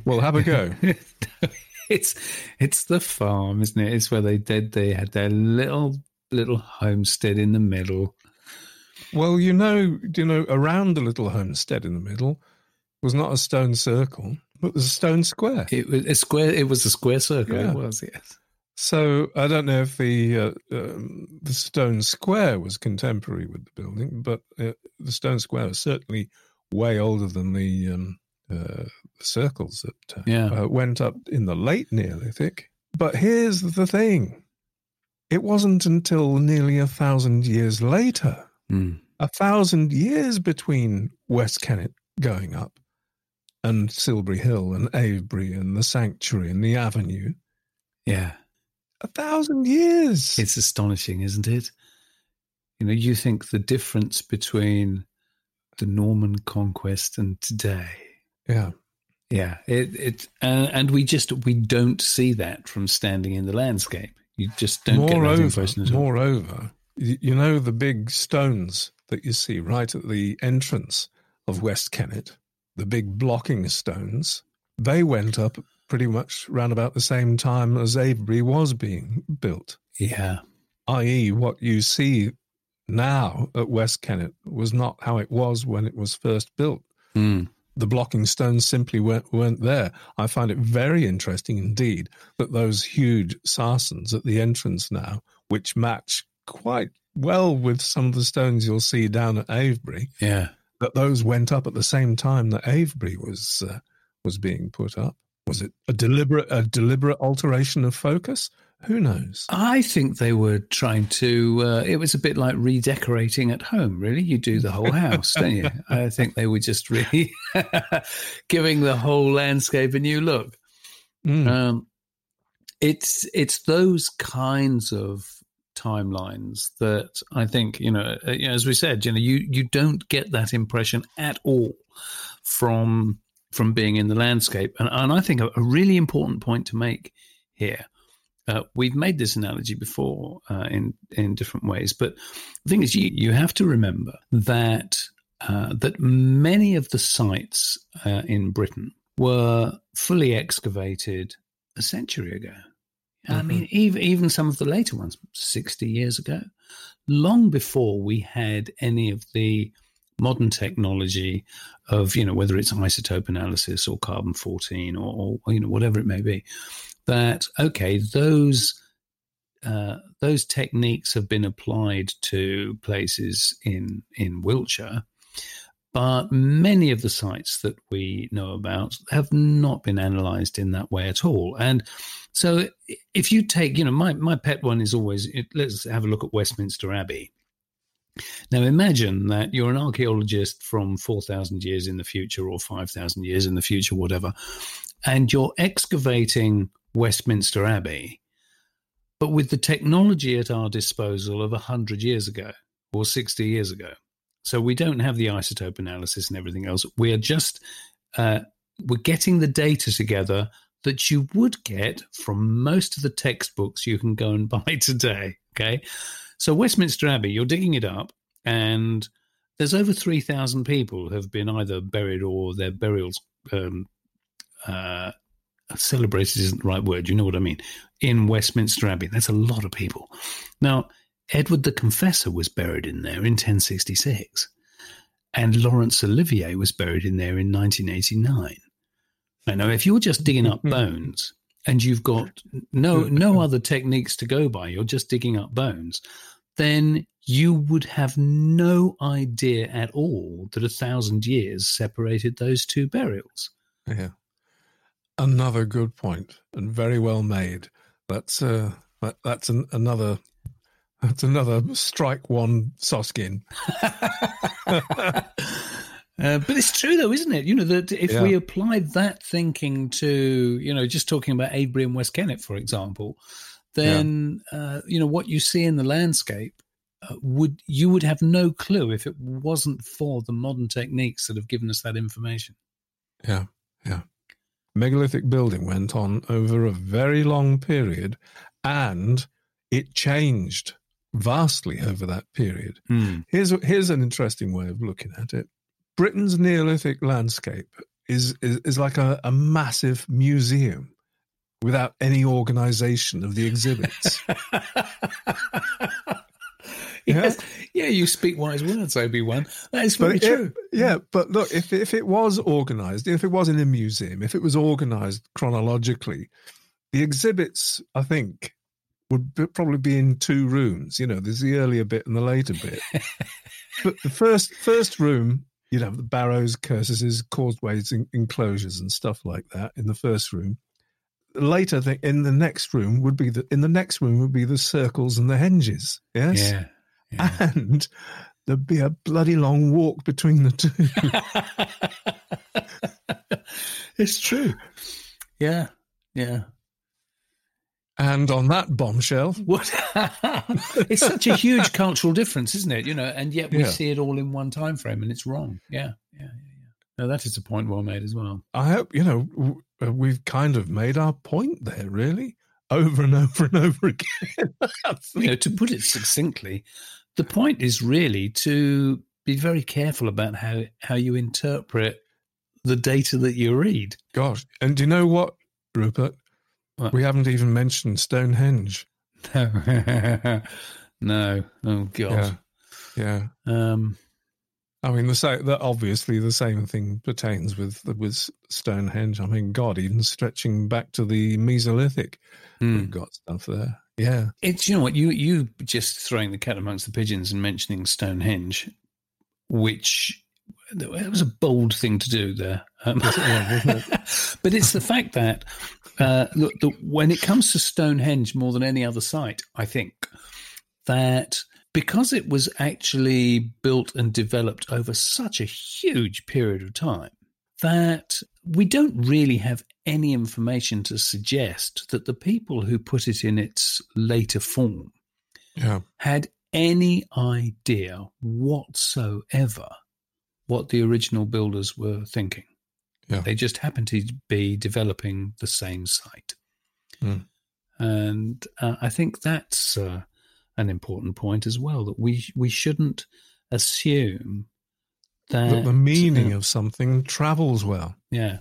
Well, have a go. It's it's the farm, isn't it? It's where they did. They had their little. little homestead in the middle. Well, you know, you know, around the little homestead in the middle was not a stone circle, but it was a stone square. It was a square. It was a square circle. Yeah. It was, yes. So I don't know if the uh, um, the stone square was contemporary with the building, but uh, the stone square was certainly way older than the um, uh, circles that uh, yeah. uh, went up in the late Neolithic. But here's the thing. It wasn't until nearly a thousand years later, mm. a thousand years between West Kennet going up and Silbury Hill and Avebury and the Sanctuary and the Avenue. Yeah. A thousand years. It's astonishing, isn't it? You know, you think the difference between the Norman conquest and today. Yeah. Yeah. It, it, uh, and we just, we don't see that from standing in the landscape. You just don't moreover, get that impression at all. Moreover, you know the big stones that you see right at the entrance of West Kennet, the big blocking stones, they went up pretty much round about the same time as Avebury was being built. Yeah. that is what you see now at West Kennet was not how it was when it was first built. Mm. The blocking stones simply weren't, weren't there. I find it very interesting indeed that those huge sarsens at the entrance now, which match quite well with some of the stones you'll see down at Avebury, yeah, that those went up at the same time that Avebury was uh, was being put up. Was it a deliberate a deliberate alteration of focus? Who knows? I think they were trying to, uh, it was a bit like redecorating at home, really. You do the whole house, don't you? I think they were just really giving the whole landscape a new look. Mm. Um, it's it's those kinds of timelines that I think, you know, as we said, you know, you, you don't get that impression at all from from being in the landscape. And, and I think a, a really important point to make here. Uh, we've made this analogy before uh, in in different ways, but the thing is, you, you have to remember that uh, that many of the sites uh, in Britain were fully excavated a century ago. Mm-hmm. I mean, even even some of the later ones, sixty years ago, long before we had any of the modern technology of, you know, whether it's isotope analysis or carbon fourteen or, or you know whatever it may be. That, okay, those uh, those techniques have been applied to places in, in Wiltshire, but many of the sites that we know about have not been analysed in that way at all. And so if you take, you know, my, my pet one is always, it, let's have a look at Westminster Abbey. Now imagine that you're an archaeologist from four thousand years in the future or five thousand years in the future, whatever, and you're excavating Westminster Abbey, but with the technology at our disposal of one hundred years ago or sixty years ago. So we don't have the isotope analysis and everything else. We are just uh, we're getting the data together that you would get from most of the textbooks you can go and buy today, okay? So Westminster Abbey, you're digging it up, and there's over three thousand people have been either buried or their burials um, uh celebrated isn't the right word, you know what I mean, in Westminster Abbey. That's a lot of people. Now, Edward the Confessor was buried in there in ten sixty-six, and Laurence Olivier was buried in there in nineteen eighty-nine. Now, if you're just digging up bones and you've got no no other techniques to go by, you're just digging up bones, then you would have no idea at all that a thousand years separated those two burials. Yeah. Another good point, and very well made. That's uh, that, that's an, another that's another strike one Soskin. uh, but it's true, though, isn't it? You know, that if yeah. we applied that thinking to, you know, just talking about Avebury and West Kennet, for example, then yeah. uh, you know, what you see in the landscape uh, would you would have no clue if it wasn't for the modern techniques that have given us that information. Yeah, yeah. Megalithic building went on over a very long period, and it changed vastly over that period. Mm. Here's here's an interesting way of looking at it. Britain's Neolithic landscape is is, is like a, a massive museum without any organisation of the exhibits. Yes. Yeah, you speak wise words, Obi-Wan. That is very true. It, yeah, but look, if if it was organised, if it was in a museum, if it was organised chronologically, the exhibits, I think, would be, probably be in two rooms. You know, there's the earlier bit and the later bit. But the first first room, you'd have the barrows, cursuses, causeways, en- enclosures and stuff like that in the first room. Later, the, in the next room would be the in the next room would be the circles and the henges. Yes. Yeah. Yeah. And there'd be a bloody long walk between the two. It's true. Yeah, yeah. And on that bombshell. What? It's such a huge cultural difference, isn't it? You know, and yet we yeah. see it all in one time frame, and it's wrong. Yeah, yeah, yeah. No, that is a point well made as well. I hope, you know, we've kind of made our point there, really. Over and over and over again. You know, to put it succinctly, the point is really to be very careful about how, how you interpret the data that you read. Gosh, and do you know what, Rupert? What? We haven't even mentioned Stonehenge. No. No. Oh, God. Yeah. Yeah. Um, I mean, the, the obviously the same thing pertains with with Stonehenge. I mean, God, even stretching back to the Mesolithic, mm. we've got stuff there. Yeah, it's you know what you you just throwing the cat amongst the pigeons and mentioning Stonehenge, which it was a bold thing to do there. Um, but it's the fact that uh, look, the, when it comes to Stonehenge more than any other site, I think that. Because it was actually built and developed over such a huge period of time that we don't really have any information to suggest that the people who put it in its later form yeah. had any idea whatsoever what the original builders were thinking. Yeah. They just happened to be developing the same site. Mm. And uh, I think that's... Uh, an important point as well, that we we shouldn't assume that, that the meaning uh, of something travels well. Yeah,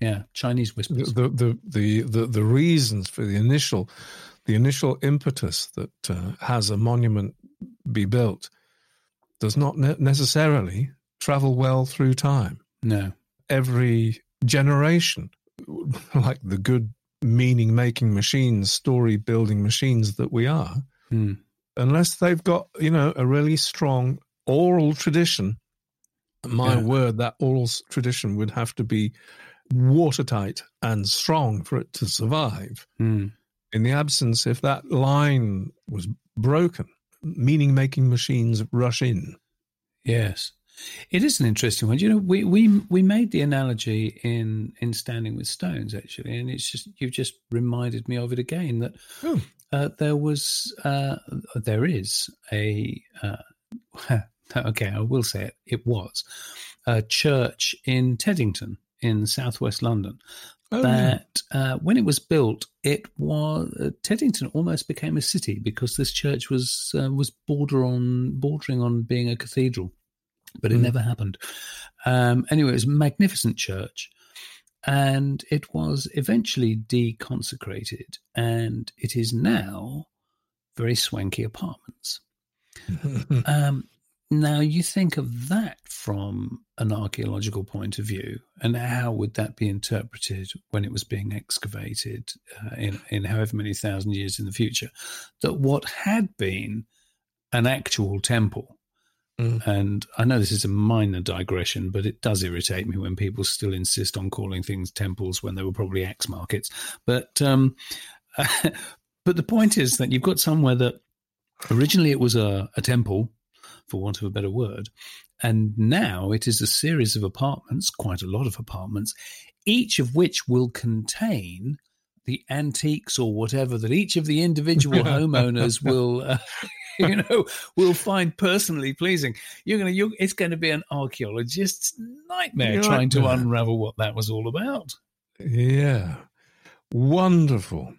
yeah. Chinese whispers. The the the the, the reasons for the initial the initial impetus that uh, has a monument be built does not ne- necessarily travel well through time. No, every generation, like the good meaning-making machines, story-building machines that we are. Mm. Unless they've got, you know, a really strong oral tradition, my yeah. word, that oral tradition would have to be watertight and strong for it to survive. Mm. In the absence, if that line was broken, meaning-making machines rush in. Yes. It is an interesting one. You know, we we, we made the analogy in, in Standing with Stones, actually, and it's just you've just reminded me of it again that... Oh. Uh, there was, uh, there is a, uh, okay, I will say it, it was a church in Teddington in southwest London oh, that yeah. uh, when it was built, it was, uh, Teddington almost became a city because this church was, uh, was border on, bordering on being a cathedral, but it mm. never happened. Um, anyway, it was a magnificent church. And it was eventually deconsecrated, and it is now very swanky apartments. um, now, you think of that from an archaeological point of view, and how would that be interpreted when it was being excavated uh, in, in however many thousand years in the future? That what had been an actual temple. Mm. And I know this is a minor digression, but it does irritate me when people still insist on calling things temples when they were probably axe markets. But um, but the point is that you've got somewhere that originally it was a, a temple, for want of a better word, and now it is a series of apartments, quite a lot of apartments, each of which will contain the antiques or whatever that each of the individual homeowners will, uh, you know, will find personally pleasing. You're going to, you're, it's going to be an archaeologist's nightmare you're trying to unravel what that was all about. Yeah. Wonderful.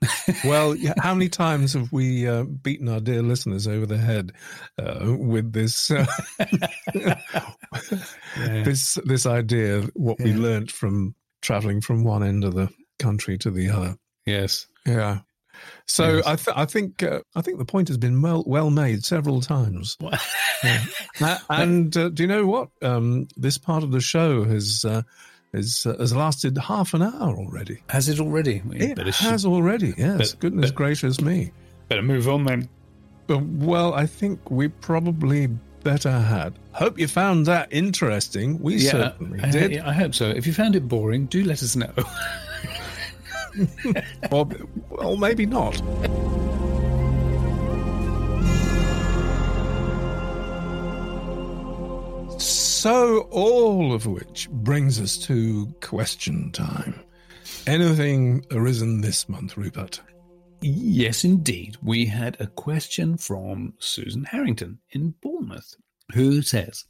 Well, how many times have we uh, beaten our dear listeners over the head uh, with this uh, yeah. this this idea of what yeah. we learnt from travelling from one end of the country to the other. Yes. Yeah. So yes. I th- I think uh, I think the point has been well well made several times. yeah. uh, and uh, do you know what? Um, this part of the show has. Uh, Is, uh, has lasted half an hour already. Has it already? We it better has sh- already, yes. But, Goodness but, gracious me. Better move on then. But, well, I think we probably better had. Hope you found that interesting. We yeah, certainly I, did. I, I hope so. If you found it boring, do let us know. or, or maybe not. So all of which brings us to question time. Anything arisen this month, Rupert? Yes, indeed. We had a question from Susan Harrington in Bournemouth, who says,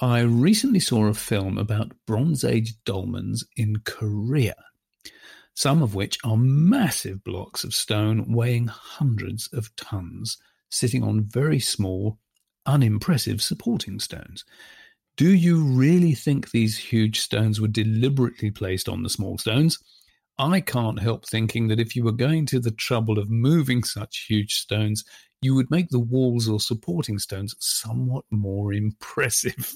I recently saw a film about Bronze Age dolmens in Korea, some of which are massive blocks of stone weighing hundreds of tons, sitting on very small, unimpressive supporting stones. Do you really think these huge stones were deliberately placed on the small stones? I can't help thinking that if you were going to the trouble of moving such huge stones, you would make the walls or supporting stones somewhat more impressive.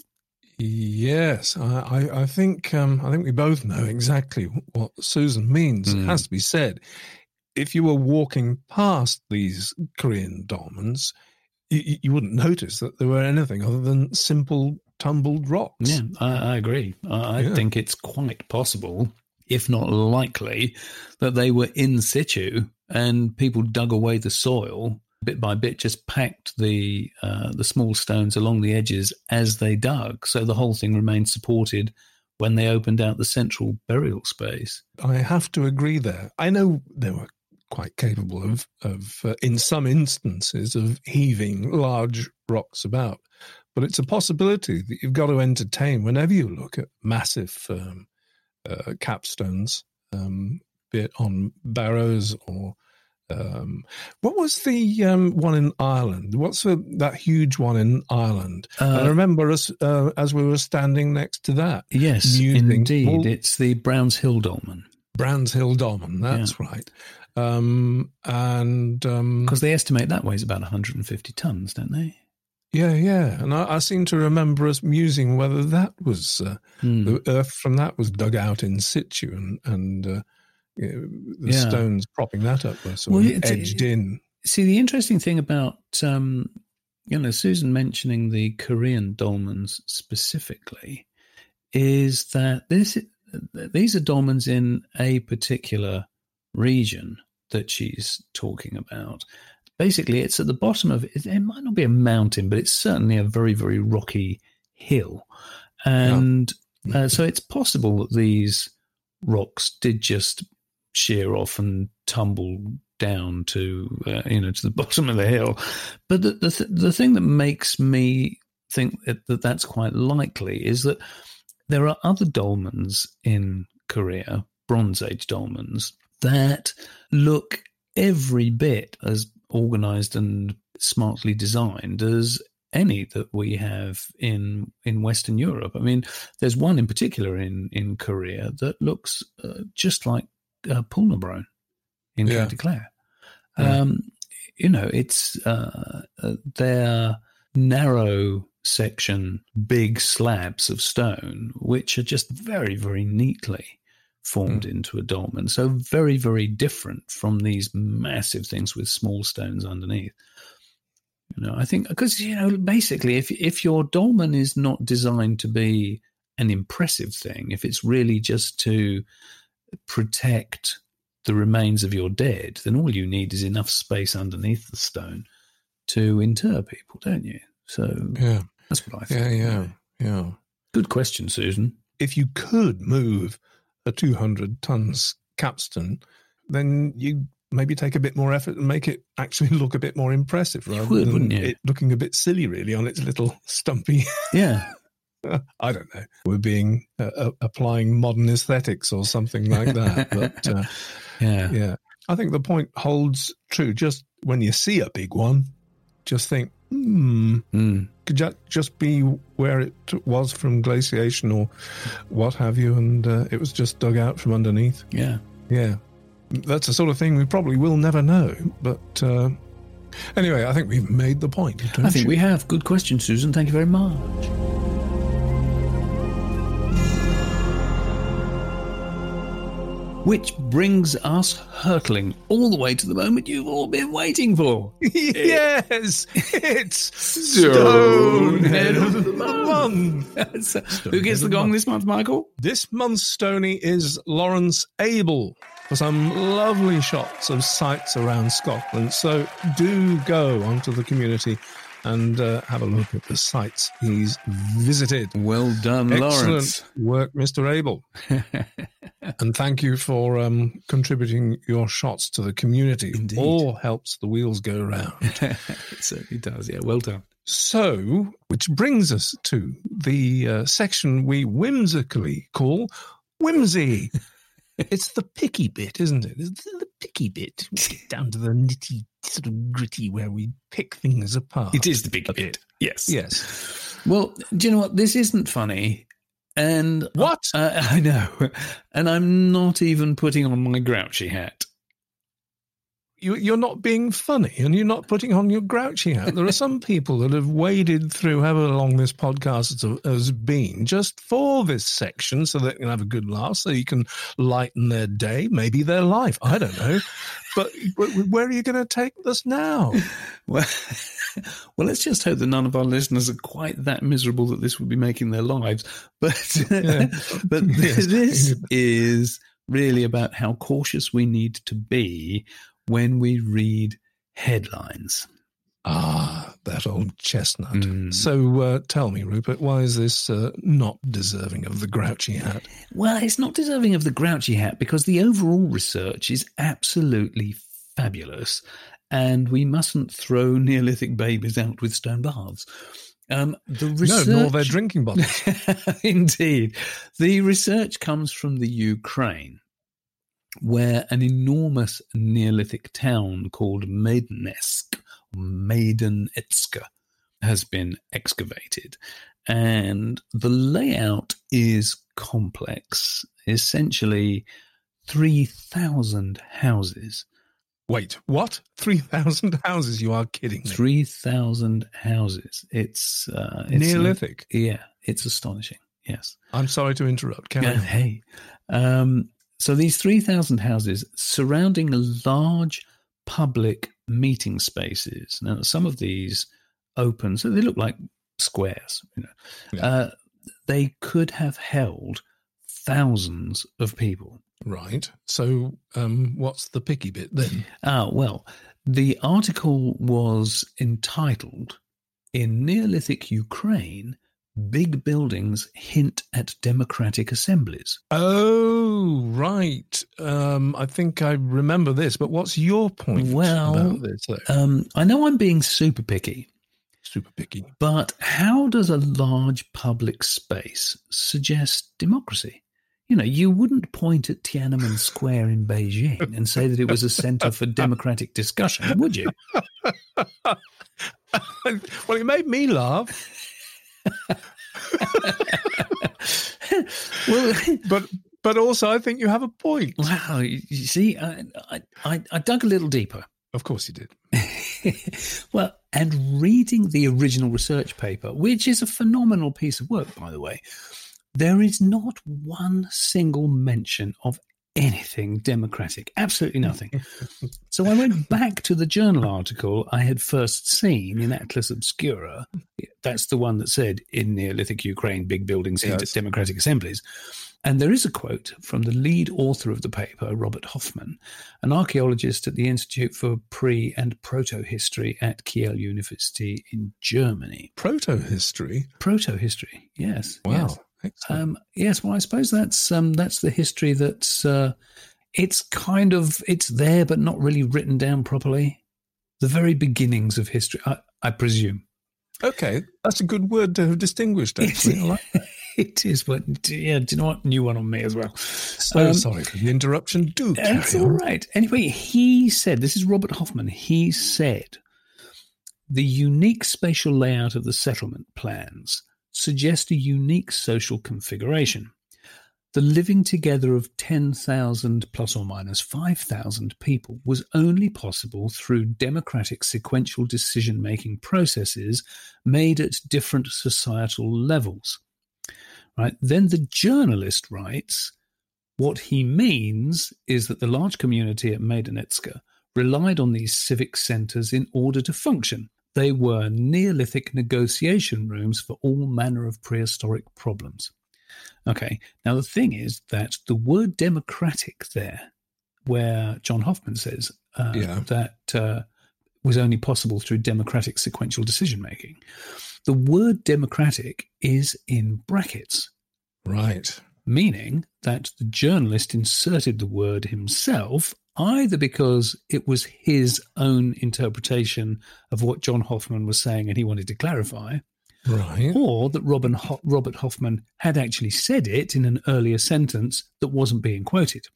Yes, I, I, I think um, I think we both know exactly what Susan means. Mm. It has to be said. If you were walking past these Korean dolmens, you, you wouldn't notice that there were anything other than simple tumbled rocks. Yeah, I, I agree. I, yeah. I think it's quite possible, if not likely, that they were in situ and people dug away the soil bit by bit, just packed the uh, the small stones along the edges as they dug, so the whole thing remained supported when they opened out the central burial space. I have to agree there. I know they were quite capable of, of uh, in some instances, of heaving large rocks about. But it's a possibility that you've got to entertain whenever you look at massive um, uh, capstones, um, be it on barrows or um, what was the um, one in Ireland? What's the, that huge one in Ireland? Uh, I remember us uh, as we were standing next to that. Yes, indeed, all, it's the Browns Hill Dolmen. Browns Hill Dolmen, that's yeah. right. Um, and because um, they estimate that weighs about one hundred fifty tons, don't they? Yeah, yeah. And I, I seem to remember us musing whether that was, uh, mm. the earth from that was dug out in situ and, and uh, the yeah. stones propping that up were sort well, of edged in. See, the interesting thing about, um, you know, Susan mentioning the Korean dolmens specifically is that this these are dolmens in a particular region that she's talking about. Basically, it's at the bottom of it. It might not be a mountain, but it's certainly a very, very rocky hill. And yeah. uh, so it's possible that these rocks did just shear off and tumble down to, uh, you know, to the bottom of the hill. But the the, th- the thing that makes me think that, that that's quite likely is that there are other dolmens in Korea, Bronze Age dolmens, that look every bit as organised and smartly designed as any that we have in in Western Europe. I mean, there's one in particular in, in Korea that looks uh, just like uh, Pulnebrone in yeah. County Clare. Yeah. Um, you know, it's uh, uh, their narrow section, big slabs of stone, which are just very, very neatly formed mm. into a dolmen. So very, very different from these massive things with small stones underneath. No, I think because, you know, basically if if your dolmen is not designed to be an impressive thing, if it's really just to protect the remains of your dead, then all you need is enough space underneath the stone to inter people, don't you? So yeah. That's what I think. Yeah, yeah, yeah. Good question, Susan. If you could move a two hundred tons capstan, then you maybe take a bit more effort and make it actually look a bit more impressive rather would, than it looking a bit silly, really, on its little stumpy... Yeah. I don't know. We're being uh, applying modern aesthetics or something like that. But uh, yeah. yeah. I think the point holds true. Just when you see a big one, just think, hmm, mm. could that just be where it was from glaciation or what have you, and uh, it was just dug out from underneath? Yeah. Yeah. That's the sort of thing we probably will never know, but uh, anyway, I think we've made the point. I think you? we have. Good question, Susan. Thank you very much. Which brings us hurtling all the way to the moment you've all been waiting for. Yes, it's Stonehead of the Month. So, who gets the gong this month, Michael? This month's Stoney is Lawrence Abel for some lovely shots of sights around Scotland. So do go onto the community and uh, have a look at the sites he's visited. Well done, Excellent Lawrence. Excellent work, Mister Abel. And thank you for um, contributing your shots to the community. Indeed. All helps the wheels go round. It certainly does, yeah. Well done. So, which brings us to the uh, section we whimsically call Whimsy. It's the picky bit, isn't it? It's the picky bit. Down to the nitty, sort of gritty, where we pick things apart. It is the picky bit. Yes. Yes. Well, do you know what? This isn't funny. And what? Uh, I know. And I'm not even putting on my grouchy hat. You, you're not being funny and you're not putting on your grouchy hat. There are some people that have waded through however long this podcast has been just for this section so they can have a good laugh, so you can lighten their day, maybe their life. I don't know. But where are you going to take this now? Well, well, let's just hope that none of our listeners are quite that miserable that this would be making their lives. But, yeah. but yes. this is really about how cautious we need to be when we read headlines. Ah, that old chestnut. Mm. So uh, tell me, Rupert, why is this uh, not deserving of the grouchy hat? Well, it's not deserving of the grouchy hat because the overall research is absolutely fabulous and we mustn't throw Neolithic babies out with stone baths. Um, the research... No, nor their drinking bottles. Indeed. The research comes from the Ukraine, where an enormous Neolithic town called Maidanetske, Maidanetske, has been excavated. And the layout is complex. Essentially, three thousand houses. Wait, what? three thousand houses? You are kidding me. three thousand houses. It's, uh, it's Neolithic? A, yeah, it's astonishing, yes. I'm sorry to interrupt. Can uh, I? Hey. Um, So these three thousand houses surrounding large public meeting spaces. Now, some of these open, so they look like squares. You know, yeah. uh, they could have held thousands of people. Right. So um, what's the picky bit then? Ah, well, the article was entitled, "In Neolithic Ukraine, Big Buildings Hint at Democratic Assemblies." Oh, right. Um, I think I remember this, but what's your point well, about this? Um, I know I'm being super picky. Super picky. But how does a large public space suggest democracy? You know, you wouldn't point at Tiananmen Square in Beijing and say that it was a centre for democratic discussion, would you? Well, it made me laugh. well, but but also I think you have a point. Wow, you, you see, I, I I dug a little deeper. Of course you did. Well, and reading the original research paper, which is a phenomenal piece of work, by the way, there is not one single mention of anything democratic, absolutely nothing. So I went back to the journal article I had first seen in Atlas Obscura. That's the one that said, in Neolithic Ukraine, big buildings hint at democratic assemblies. And there is a quote from the lead author of the paper, Robert Hoffman, an archaeologist at the Institute for Pre- and Proto-History at Kiel University in Germany. Proto-history? Proto-history, yes. Wow. Yes. Um, yes, well, I suppose that's um, that's the history that's uh, it's kind of it's there, but not really written down properly. The very beginnings of history, I, I presume. Okay, that's a good word to have distinguished. Actually, I like that. It is, but yeah, do you know what? New one on me as well. So um, sorry for the interruption. Do that's all right. Anyway, he said, this is Robert Hoffman. He said the unique spatial layout of the settlement plans suggest a unique social configuration. The living together of ten thousand plus or minus five thousand people was only possible through democratic sequential decision-making processes made at different societal levels. Right? Then the journalist writes, what he means is that the large community at Maidanetske relied on these civic centres in order to function. They were Neolithic negotiation rooms for all manner of prehistoric problems. Okay, now the thing is that the word democratic there, where John Hoffman says uh, yeah. that uh, was only possible through democratic sequential decision-making, the word democratic is in brackets. Right. Meaning that the journalist inserted the word himself, either because it was his own interpretation of what John Hoffman was saying and he wanted to clarify, right, or that Robin Ho- Robert Hoffman had actually said it in an earlier sentence that wasn't being quoted.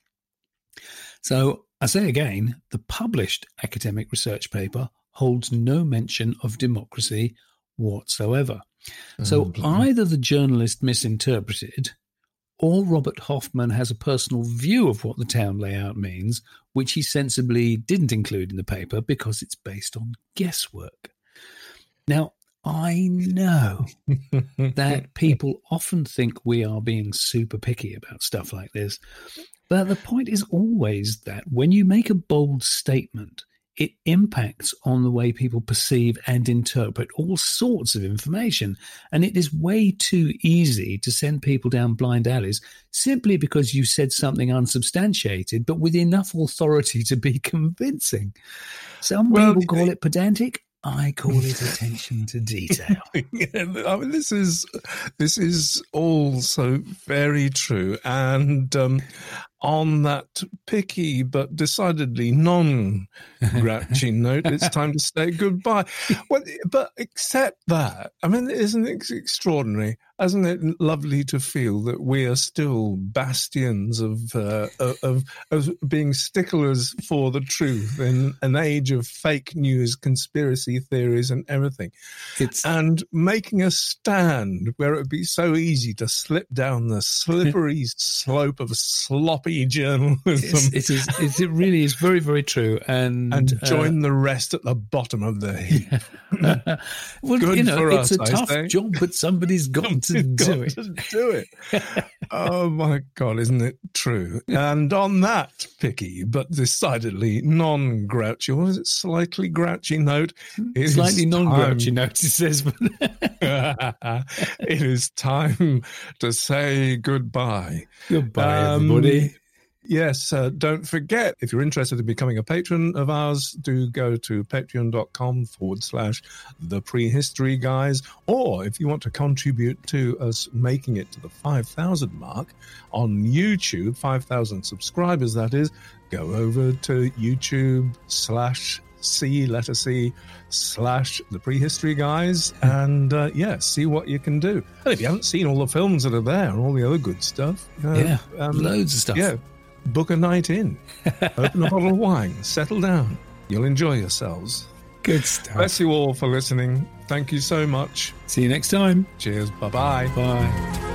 So I say again, the published academic research paper holds no mention of democracy whatsoever. Um, so either the journalist misinterpreted, or Robert Hoffman has a personal view of what the town layout means, which he sensibly didn't include in the paper because it's based on guesswork. Now, I know that people often think we are being super picky about stuff like this, but the point is always that when you make a bold statement, it impacts on the way people perceive and interpret all sorts of information. And it is way too easy to send people down blind alleys simply because you said something unsubstantiated, but with enough authority to be convincing. Some well, people call it pedantic. I call it attention to detail. Yeah, I mean, this is this is also very true. And um, on that picky but decidedly non-grouchy note, it's time to say goodbye. Well, but except that, I mean, isn't it extraordinary? Isn't it lovely to feel that we are still bastions of uh, of, of being sticklers for the truth in an age of fake news, conspiracy theories and everything? It's... And making a stand where it would be so easy to slip down the slippery slope of sloppy journalism. It's, it, is, it's, it really is very, very true. And, and join uh, the rest at the bottom of the heap. Yeah. Well, good you know, for it's us, a I tough say. job, but somebody's got to do it. To do it. Oh, my God, isn't it true? And on that picky but decidedly non-grouchy, or is it slightly grouchy note? Slightly non-grouchy time... note, it says. It is time to say goodbye. Goodbye, um, everybody. Yes, uh, don't forget, if you're interested in becoming a patron of ours, do go to patreon.com forward slash the prehistory guys. Or if you want to contribute to us making it to the five thousand mark on YouTube, five thousand subscribers, that is, go over to YouTube slash C, letter C, slash the prehistory guys, and uh, yeah, see what you can do. And if you haven't seen all the films that are there and all the other good stuff, uh, yeah, um, loads of stuff. Yeah. Book a night in, open a bottle of wine, settle down. You'll enjoy yourselves. Good stuff. Bless you all for listening. Thank you so much. See you next time. Cheers. Bye-bye. Bye.